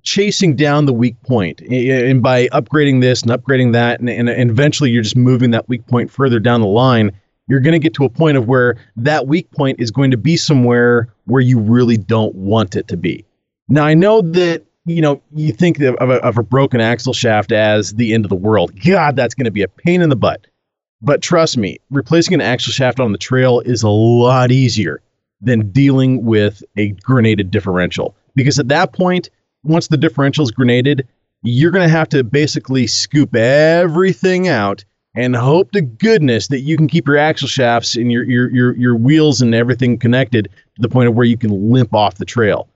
chasing down the weak point, and by upgrading this and upgrading that, and eventually you're just moving that weak point further down the line, you're going to get to a point of where that weak point is going to be somewhere where you really don't want it to be. Now, I know that, you think of a broken axle shaft as the end of the world. God, that's going to be a pain in the butt. But trust me, replacing an axle shaft on the trail is a lot easier than dealing with a grenaded differential. Because at that point, once the differential is grenaded, you're going to have to basically scoop everything out and hope to goodness that you can keep your axle shafts and your wheels and everything connected to the point of where you can limp off the trail,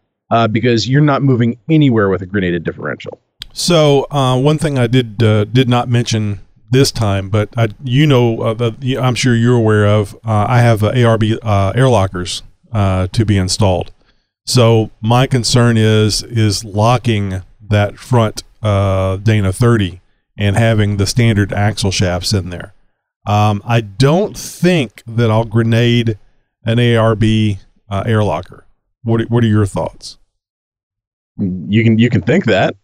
because you're not moving anywhere with a grenaded differential. So one thing I did not mention this time, but I'm sure you're aware of, I have ARB air lockers to be installed. So my concern is locking that front Dana 30 and having the standard axle shafts in there. I don't think that I'll grenade an ARB air locker. What are your thoughts? You can think that.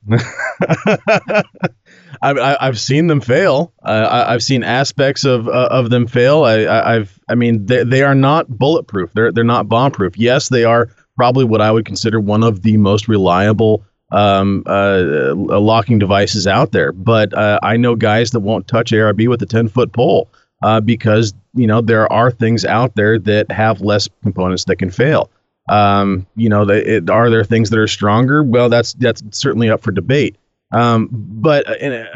I've seen them fail. I've seen aspects of them fail. I mean they are not bulletproof. They're not bombproof. Yes, they are probably what I would consider one of the most reliable locking devices out there. But I know guys that won't touch ARB with a 10-foot pole because there are things out there that have less components that can fail. Are there things that are stronger? Well, that's certainly up for debate. But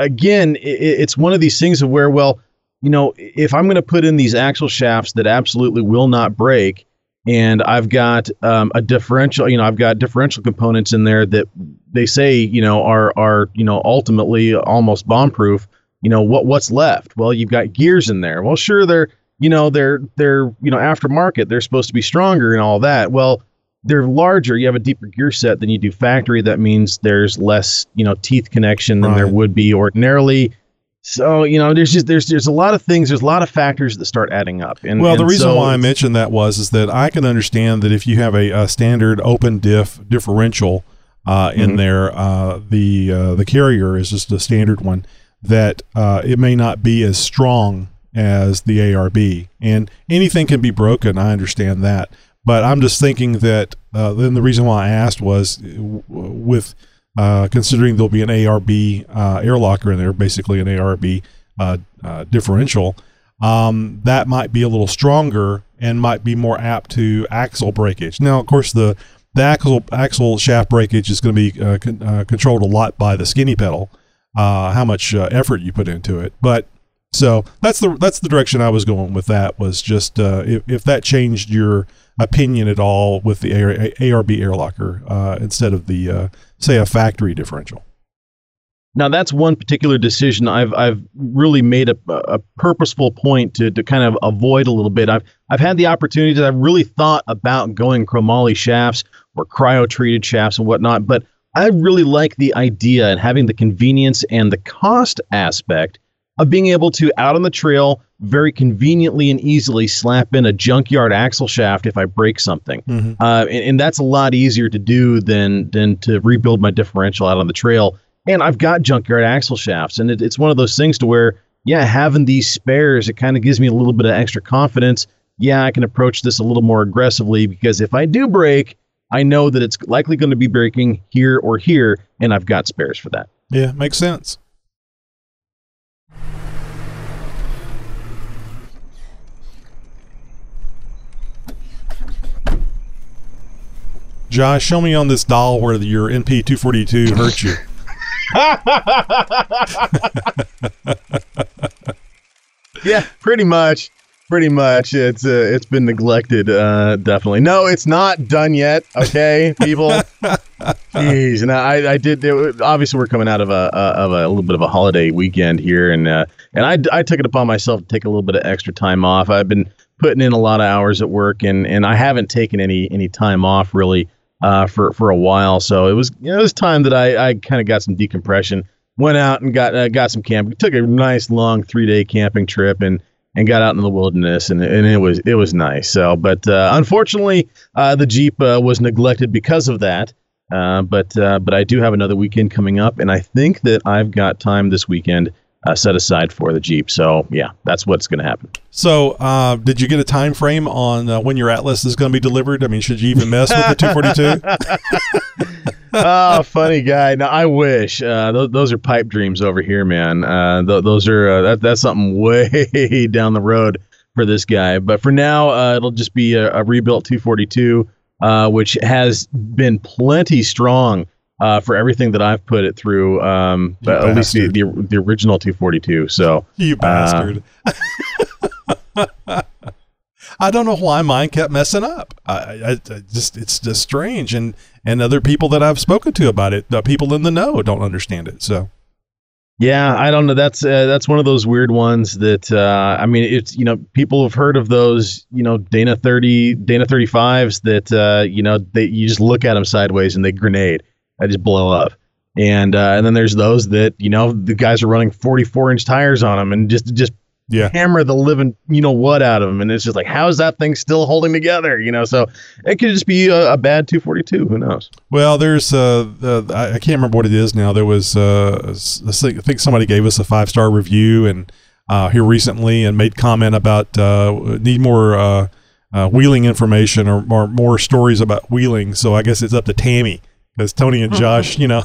again, it's one of these things of where, if I'm going to put in these axle shafts that absolutely will not break, and I've got a differential, I've got differential components in there that they say, are ultimately almost bombproof. What's left? Well, you've got gears in there. Well, sure, they're aftermarket. They're supposed to be stronger and all that. Well, they're larger. You have a deeper gear set than you do factory. That means there's less, teeth connection than there would be ordinarily. So, there's a lot of things. There's a lot of factors that start adding up. The reason why I mentioned that is that I can understand that if you have a standard open diff differential in there, the carrier is just a standard one, that it may not be as strong as the ARB, and anything can be broken. I understand that. But I'm just thinking that then the reason why I asked was with considering there'll be an ARB air locker in there, basically an ARB differential, that might be a little stronger and might be more apt to axle breakage. Now, of course, the axle shaft breakage is going to be controlled a lot by the skinny pedal, how much effort you put into it. But so that's the direction I was going with that, was just if that changed your opinion at all with the ARB air locker instead of the say a factory differential. Now that's one particular decision I've really made a purposeful point to kind of avoid a little bit. I've had the opportunity that I've really thought about going chromoly shafts or cryo treated shafts and whatnot, but I really like the idea and having the convenience and the cost aspect of being able to, out on the trail, very conveniently and easily slap in a junkyard axle shaft if I break something. Mm-hmm. And that's a lot easier to do than to rebuild my differential out on the trail. And I've got junkyard axle shafts. And it's one of those things to where, having these spares, it kind of gives me a little bit of extra confidence. Yeah, I can approach this a little more aggressively, because if I do break, I know that it's likely going to be breaking here or here, and I've got spares for that. Yeah, makes sense. Josh, show me on this doll where your NP-242 hurt you. Yeah, pretty much. It's been neglected, definitely. No, it's not done yet. Okay, people. Jeez, and I did. Obviously, we're coming out of a little bit of a holiday weekend here, and I took it upon myself to take a little bit of extra time off. I've been putting in a lot of hours at work, and I haven't taken any time off really. For a while. So it was time that I kind of got some decompression, went out and got some camping, took a nice long 3-day camping trip and got out in the wilderness, and it was nice. So, but, unfortunately, the Jeep, was neglected because of that. But I do have another weekend coming up, and I think that I've got time this weekend set aside for the Jeep. So yeah, that's what's going to happen. So did you get a time frame on when your Atlas is going to be delivered? I mean, should you even mess with the 242? Oh, funny guy. Now, I wish. Those are pipe dreams over here, man. Those are that's something way down the road for this guy. But for now, it'll just be a rebuilt 242, which has been plenty strong for everything that I've put it through, at least the original 242. So you bastard. I don't know why mine kept messing up. It's just strange. And other people that I've spoken to about it, the people in the know, don't understand it. So Yeah, I don't know. That's one of those weird ones that I mean, it's, you know, people have heard of those, you know, Dana 30, Dana 35s that you know, you just look at them sideways and they grenade. They just blow up. And then there's those that, you know, the guys are running 44-inch tires on them and just hammer the living, you know what, out of them, and it's just like, how is that thing still holding together? You know, so it could just be a bad 242. Who knows? Well, there's I can't remember what it is now. There was I think somebody gave us a 5-star review and here recently and made comment about need more wheeling information or more stories about wheeling. So I guess it's up to Tammy, because Tony and Josh, you know.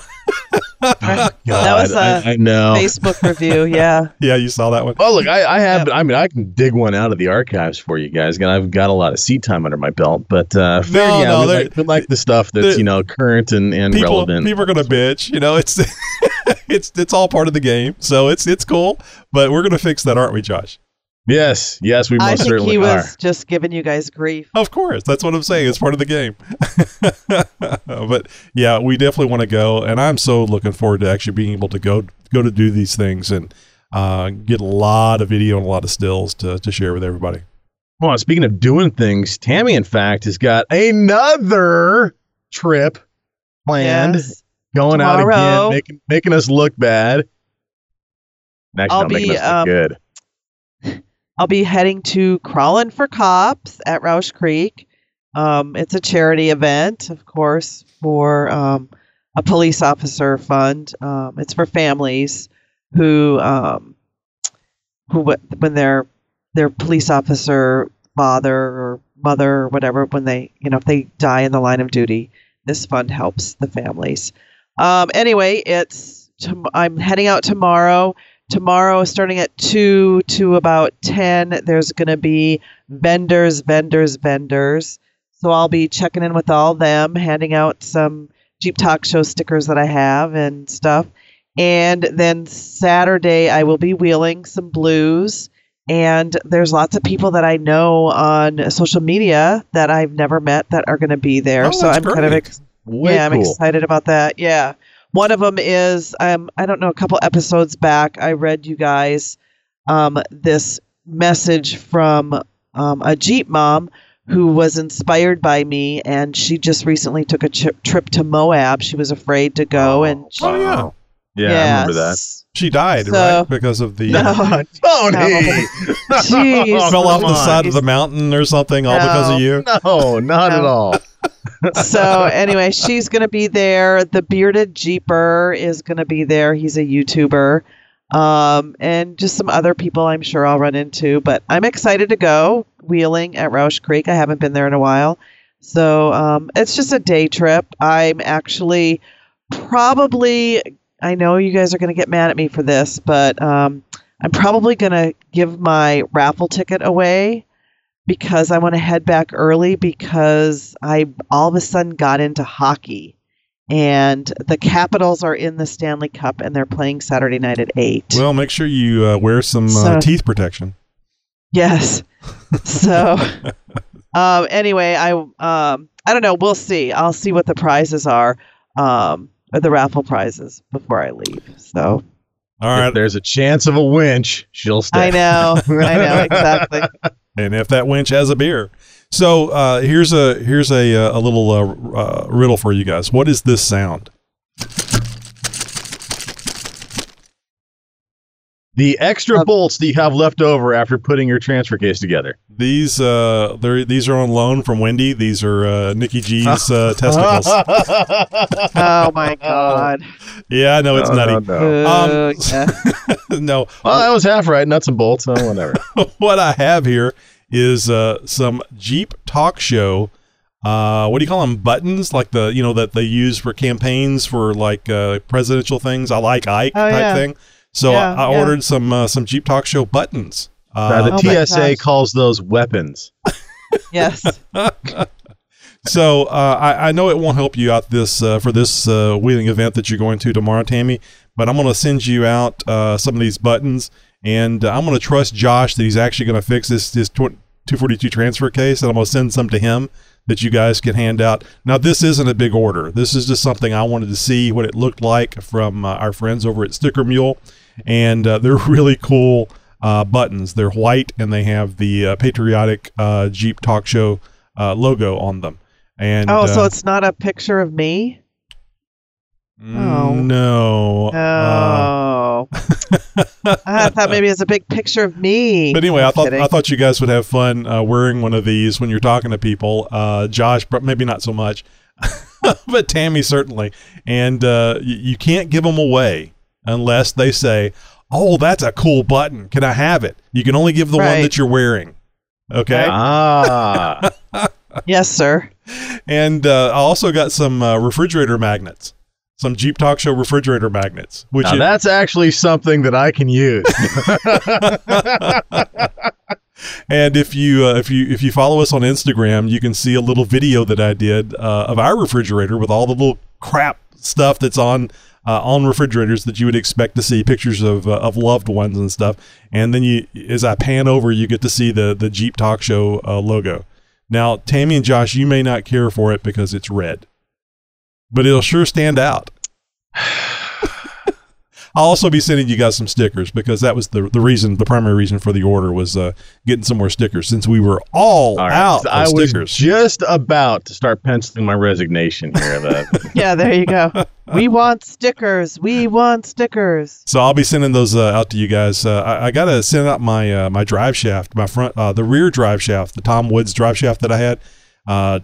God, that was a Facebook review, yeah. Yeah, you saw that one. Oh, look, I have. I mean, I can dig one out of the archives for you guys. And I've got a lot of seat time under my belt, but like the stuff that's, you know, current and people, relevant. People are gonna bitch, you know. It's it's all part of the game, so it's cool. But we're gonna fix that, aren't we, Josh? Yes, we most certainly are. I think he was just giving you guys grief. Of course, that's what I'm saying. It's part of the game. But yeah, we definitely want to go, and I'm so looking forward to actually being able to go to do these things and get a lot of video and a lot of stills to share with everybody. Well, speaking of doing things, Tammy, in fact, has got another trip planned. Yes. Going tomorrow. Out again, making us look bad. Actually, I'll making us look good. I'll be heading to Crawlin' for Cops at Roush Creek. It's a charity event, of course, for a police officer fund. It's for families who when their police officer father or mother or whatever, when they, you know, if they die in the line of duty, this fund helps the families. Anyway, I'm heading out tomorrow. Tomorrow, starting at 2 to about 10, there's going to be vendors. So I'll be checking in with all of them, handing out some Jeep Talk Show stickers that I have and stuff. And then Saturday, I will be wheeling some blues. And there's lots of people that I know on social media that I've never met that are going to be there. Oh, so I'm great. I'm excited about that. Yeah. One of them is, I don't know, a couple episodes back, I read you guys this message from a Jeep mom who was inspired by me, and she just recently took a trip to Moab. She was afraid to go. I remember that. She died, right? Because of the... No, Tony! Jeez, fell off the side of the mountain or something, all because of you? No, not at all. So anyway, she's going to be there. The Bearded Jeeper is going to be there. He's a YouTuber. And just some other people I'm sure I'll run into. But I'm excited to go wheeling at Roush Creek. I haven't been there in a while. So it's just a day trip. I'm actually probably, I know you guys are going to get mad at me for this, but I'm probably going to give my raffle ticket away, because I want to head back early, because I all of a sudden got into hockey, and the Capitals are in the Stanley Cup and they're playing Saturday night at 8. Well, make sure you wear some teeth protection. Yes. So anyway, I don't know. We'll see. I'll see what the prizes are, or the raffle prizes, before I leave. So. All right. If there's a chance of a winch, she'll stay. I know. Exactly. And if that winch has a beer. So here's a little riddle for you guys. What is this sound? The extra bolts that you have left over after putting your transfer case together. These are on loan from Wendy. These are Nikki G's testicles. Oh my God! Yeah, I know it's nutty. Yeah. No, well, that was half right. Nuts and bolts. Oh, whatever. What I have here is some Jeep Talk Show. What do you call them? Buttons, like the, you know, that they use for campaigns for like presidential things. I like Ike type thing. So I ordered some Jeep Talk Show buttons. The TSA calls those weapons. Yes. So I know it won't help you out for this wheeling event that you're going to tomorrow, Tammy, but I'm going to send you out some of these buttons, and I'm going to trust Josh that he's actually going to fix this 242 transfer case, and I'm going to send some to him that you guys can hand out. Now, this isn't a big order. This is just something I wanted to see what it looked like from our friends over at Sticker Mule. and they're really cool buttons. They're white, and they have the patriotic Jeep Talk Show logo on them. And so it's not a picture of me? Oh. No. Oh. I thought maybe it was a big picture of me. But anyway, I thought you guys would have fun wearing one of these when you're talking to people. Josh, maybe not so much, but Tammy certainly. And you can't give them away unless they say, oh, that's a cool button. Can I have it? You can only give the one that you're wearing. Okay. Ah. Yes, sir. And I also got some refrigerator magnets. Some Jeep Talk Show refrigerator magnets. Which now that's actually something that I can use. And if you follow us on Instagram, you can see a little video that I did of our refrigerator with all the little crap stuff that's on refrigerators that you would expect to see, pictures of loved ones and stuff. And then as I pan over, you get to see the Jeep Talk Show logo. Now, Tammy and Josh, you may not care for it because it's red. But it'll sure stand out. I'll also be sending you guys some stickers because that was the primary reason for the order was getting some more stickers since we were all out of stickers. I was just about to start penciling my resignation here. Yeah, there you go. We want stickers. We want stickers. So I'll be sending those out to you guys. I got to send out my drive shaft, my front, the rear drive shaft, the Tom Woods drive shaft that I had.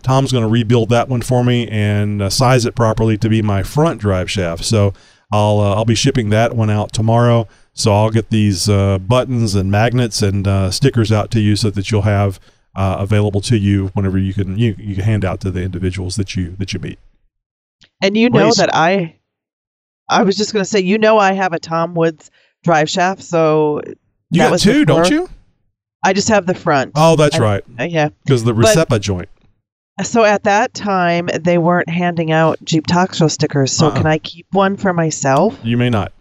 Tom's going to rebuild that one for me and size it properly to be my front drive shaft. So I'll be shipping that one out tomorrow. So I'll get these buttons and magnets and stickers out to you so that you'll have available to you whenever you can hand out to the individuals that you meet. And that I was just going to say I have a Tom Woods drive shaft. So you got two, don't you? I just have the front. Oh, that's right. Yeah, because the Recepa joint. So at that time, they weren't handing out Jeep Talk Show stickers. So can I keep one for myself? You may not.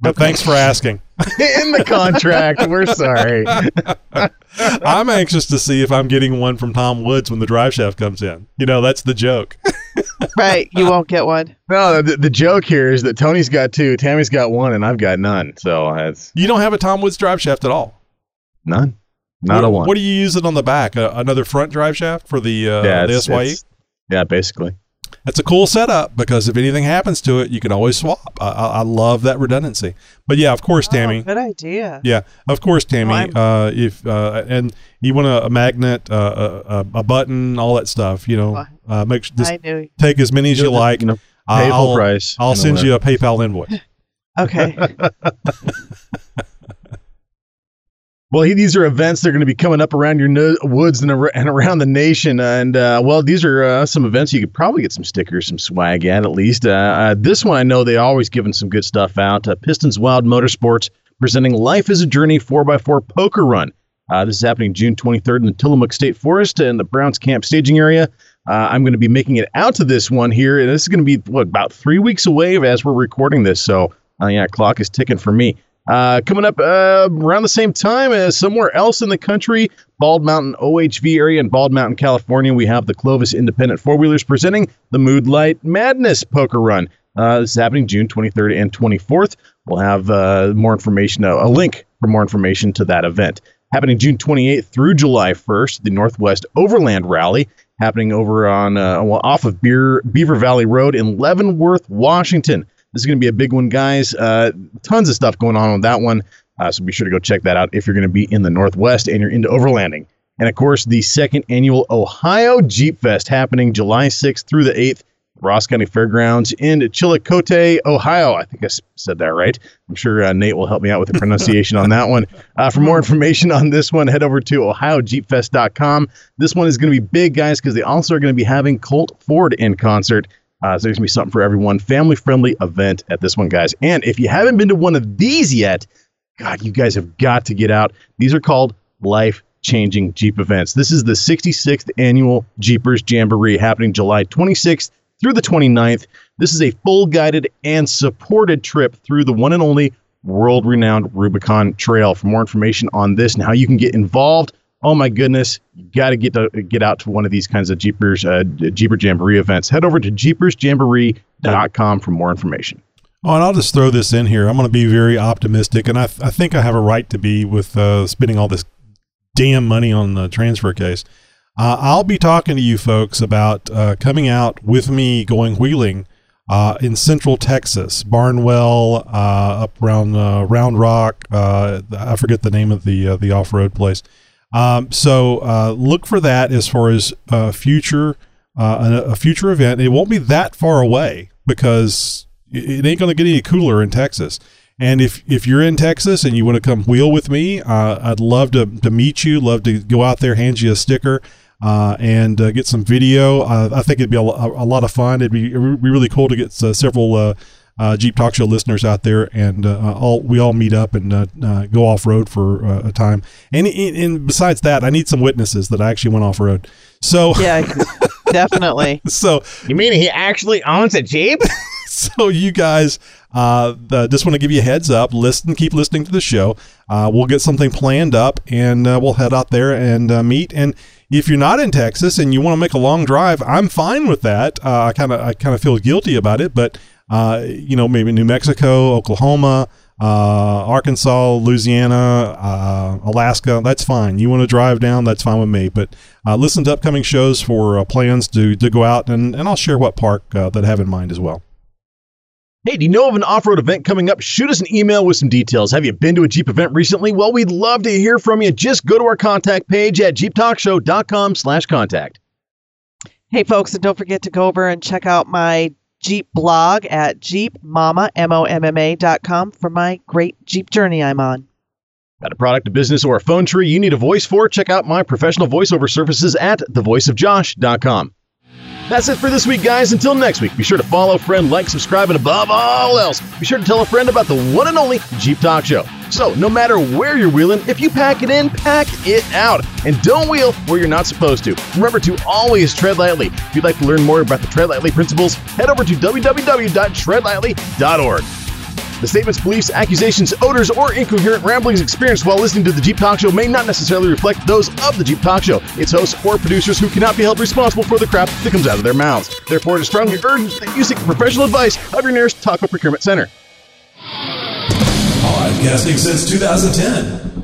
But thanks for asking. In the contract. We're sorry. I'm anxious to see if I'm getting one from Tom Woods when the drive shaft comes in. That's the joke. Right. You won't get one. No, the joke here is that Tony's got two, Tammy's got one, and I've got none. So you don't have a Tom Woods drive shaft at all? None. Not a one. What do you use it on the back? Another front drive shaft for the SYE? Yeah, basically. That's a cool setup because if anything happens to it, you can always swap. I love that redundancy. But yeah, of course, Tammy. Good idea. Yeah, of course, Tammy. And you want a magnet, a button, all that stuff. Take as many as you like. Pay full price. I'll send you a PayPal invoice. Okay. Well, these are events that are going to be coming up around your woods and around the nation. And, these are some events you could probably get some stickers, some swag at least. This one, I know they always giving some good stuff out. Pistons Wild Motorsports presenting Life is a Journey 4x4 Poker Run. This is happening June 23rd in the Tillamook State Forest and the Browns Camp staging area. I'm going to be making it out to this one here. And this is going to be, about 3 weeks away as we're recording this. So, clock is ticking for me. Coming up around the same time as somewhere else in the country, Bald Mountain OHV area in Bald Mountain, California, we have the Clovis Independent Four Wheelers presenting the Mood Light Madness Poker Run. This is happening June 23rd and 24th. We'll have more information, a link for more information to that event. Happening June 28th through July 1st, the Northwest Overland Rally happening over on off of Beaver Valley Road in Leavenworth, Washington. This is going to be a big one, guys. Tons of stuff going on with that one. So be sure to go check that out if you're going to be in the Northwest and you're into overlanding. And, of course, the second annual Ohio Jeep Fest happening July 6th through the 8th. Ross County Fairgrounds in Chillicothe, Ohio. I think I said that right. I'm sure Nate will help me out with the pronunciation on that one. For more information on this one, head over to OhioJeepFest.com. This one is going to be big, guys, because they also are going to be having Colt Ford in concert. So there's going to be something for everyone. Family-friendly event at this one, guys. And if you haven't been to one of these yet, God, you guys have got to get out. These are called life-changing Jeep events. This is the 66th Annual Jeepers Jamboree happening July 26th through the 29th. This is a full guided and supported trip through the one and only world-renowned Rubicon Trail. For more information on this and how you can get involved, oh my goodness, you got to get out to one of these kinds of Jeeper Jamboree events. Head over to JeepersJamboree.com for more information. Oh, and I'll just throw this in here. I'm going to be very optimistic, and I think I have a right to be with spending all this damn money on the transfer case. I'll be talking to you folks about coming out with me going wheeling in Central Texas, Barnwell, up around Round Rock. I forget the name of the off-road place. So look for that as far as a future event. It won't be that far away because it ain't going to get any cooler in Texas. And if you're in Texas and you want to come wheel with me, I'd love to meet you. Love to go out there, hand you a sticker. And get some video. I think it'd be a lot of fun. It'd be really cool to get several Jeep Talk Show listeners out there, and we all meet up and go off road for a time. And besides that, I need some witnesses that I actually went off road. So yeah, definitely. So you mean he actually owns a Jeep? So you guys just want to give you a heads up. Keep listening to the show. We'll get something planned up, and we'll head out there and meet. And if you're not in Texas and you want to make a long drive, I'm fine with that. I kind of feel guilty about it, but maybe New Mexico, Oklahoma, Arkansas, Louisiana, Alaska, that's fine. You want to drive down, that's fine with me. But listen to upcoming shows for plans to go out, and I'll share what park that I have in mind as well. Hey, do you know of an off-road event coming up? Shoot us an email with some details. Have you been to a Jeep event recently? Well, we'd love to hear from you. Just go to our contact page at JeepTalkShow.com/contact. Hey, folks, and don't forget to go over and check out my Jeep blog at JeepMomma.com for my great Jeep journey I'm on. Got a product, a business, or a phone tree you need a voice for? Check out my professional voiceover services at thevoiceofjosh.com. That's it for this week, guys. Until next week, be sure to follow, friend, like, subscribe, and above all else, be sure to tell a friend about the one and only Jeep Talk Show. So, no matter where you're wheeling, if you pack it in, pack it out. And don't wheel where you're not supposed to. Remember to always tread lightly. If you'd like to learn more about the Tread Lightly principles, head over to www.treadlightly.org. The statements, beliefs, accusations, odors, or incoherent ramblings experienced while listening to the Jeep Talk Show may not necessarily reflect those of the Jeep Talk Show, its hosts, or producers who cannot be held responsible for the crap that comes out of their mouths. Therefore, it is strongly urged that you seek the professional advice of your nearest taco procurement center. Podcasting since 2010.